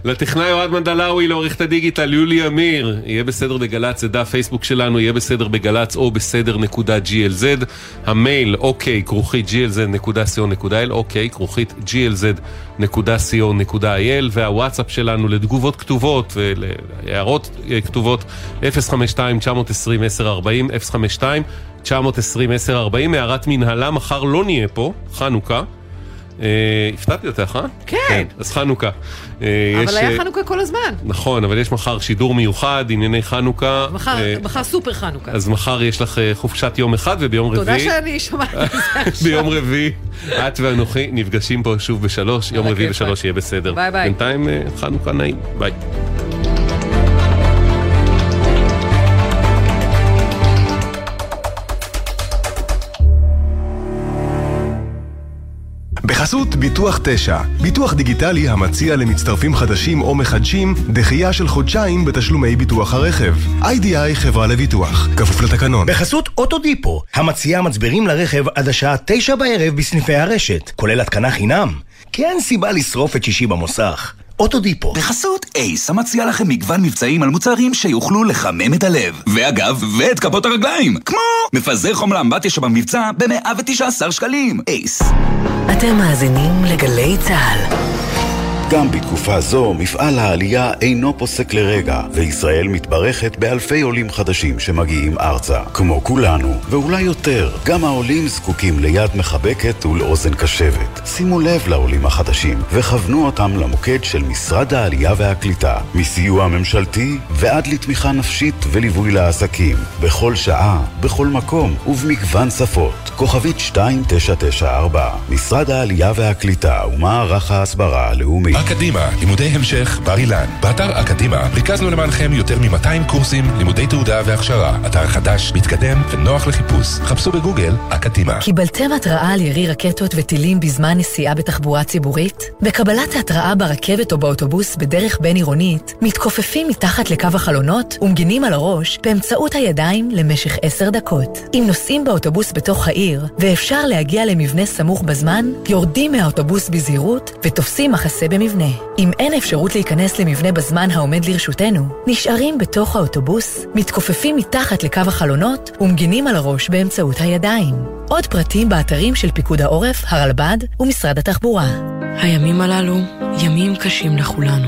לטכנאי אוהד מנדלאו, לעורכת הדיגיטל יולי אמיר, יהיה בסדר בגלץ, זה דף פייסבוק שלנו, יהיה בסדר בגלץ או בסדר.glz, המייל אוקיי, כרוכית glz.co.il, אוקיי, כרוכית glz.co.il, והוואטסאפ שלנו לתגובות כתובות ולהערות כתובות 052-920-1040, 052-920-1040, הערת מנהלה, מחר לא נהיה פה, חנוכה, הפתעתי אותך, אה? כן. אז חנוכה. אבל היה חנוכה כל הזמן. נכון, אבל יש מחר שידור מיוחד, ענייני חנוכה. מחר סופר חנוכה. אז מחר יש לך חופשת יום אחד, וביום רביעי... תודה שאני שמעת את זה עכשיו. ביום רביעי, את ואנוכי נפגשים פה שוב ב3, יום רביעי ב3 יהיה בסדר. ביי ביי. בינתיים חנוכה נעים. ביי. בחסות ביטוח 9, ביטוח דיגיטלי המציע למצטרפים חדשים או מחדשים דחייה של חודשיים בתשלומי ביטוח הרכב. IDI חברה לביטוח, כפוף לתקנון. בחסות אוטודיפו, המציע מצברים לרכב עד השעה 9 בערב בסניפי הרשת, כולל התקנה חינם, כי אין סיבה לשרוף את שישי במוסך. אוטודיפו. בחסות אייס, המציע לכם מגוון מבצעים על מוצרים שיוכלו לחמם את הלב. ואגב, ואת כפות הרגליים. כמו מפזר חום לאמבטיה שבמבצע ב119 שקלים. אייס. אתם מאזינים לגלי צהל. גם בתקופה זו מפעל העלייה אינו פוסק לרגע, וישראל מתברכת באלפי עולים חדשים שמגיעים ארצה. כמו כולנו, ואולי יותר, גם העולים זקוקים ליד מחבקת ולאוזן קשבת. שימו לב לעולים החדשים וכוונו אותם למוקד של משרד העלייה והקליטה, מסיוע ממשלתי ועד לתמיכה נפשית וליווי לעסקים, בכל שעה, בכל מקום ובמגוון שפות. כוכבית 2994, משרד העלייה והקליטה ומערך ההסברה הלאומי. אקדימה, לימודי המשך, בר אילן. באתר אקדימה ריכזנו למענכם יותר מ-200 קורסים, לימודי תעודה והכשרה. אתר חדש, מתקדם ונוח לחיפוש. חפשו בגוגל אקדימה. קיבלתם התראה על ירי רקטות וטילים בזמן נסיעה בתחבורה ציבורית? בקבלת ההתראה ברכבת או באוטובוס בדרך בין עירונית, מתכופפים מתחת לקו החלונות ומגינים על הראש באמצעות הידיים למשך 10 דקות. אם נוסעים באוטובוס בתוך העיר ואפשר להגיע למבנה סמוך בזמן, יורדים מהאוטובוס בזהירות ותופסים מחסה במבנה. אם אין אפשרות להיכנס למבנה בזמן העומד לרשותנו, נשארים בתוך האוטובוס, מתכופפים מתחת לקו החלונות ומגינים על הראש באמצעות הידיים. עוד פרטים באתרים של פיקוד העורף, הרלב"ד ומשרד התחבורה. הימים הללו ימים קשים לכולנו.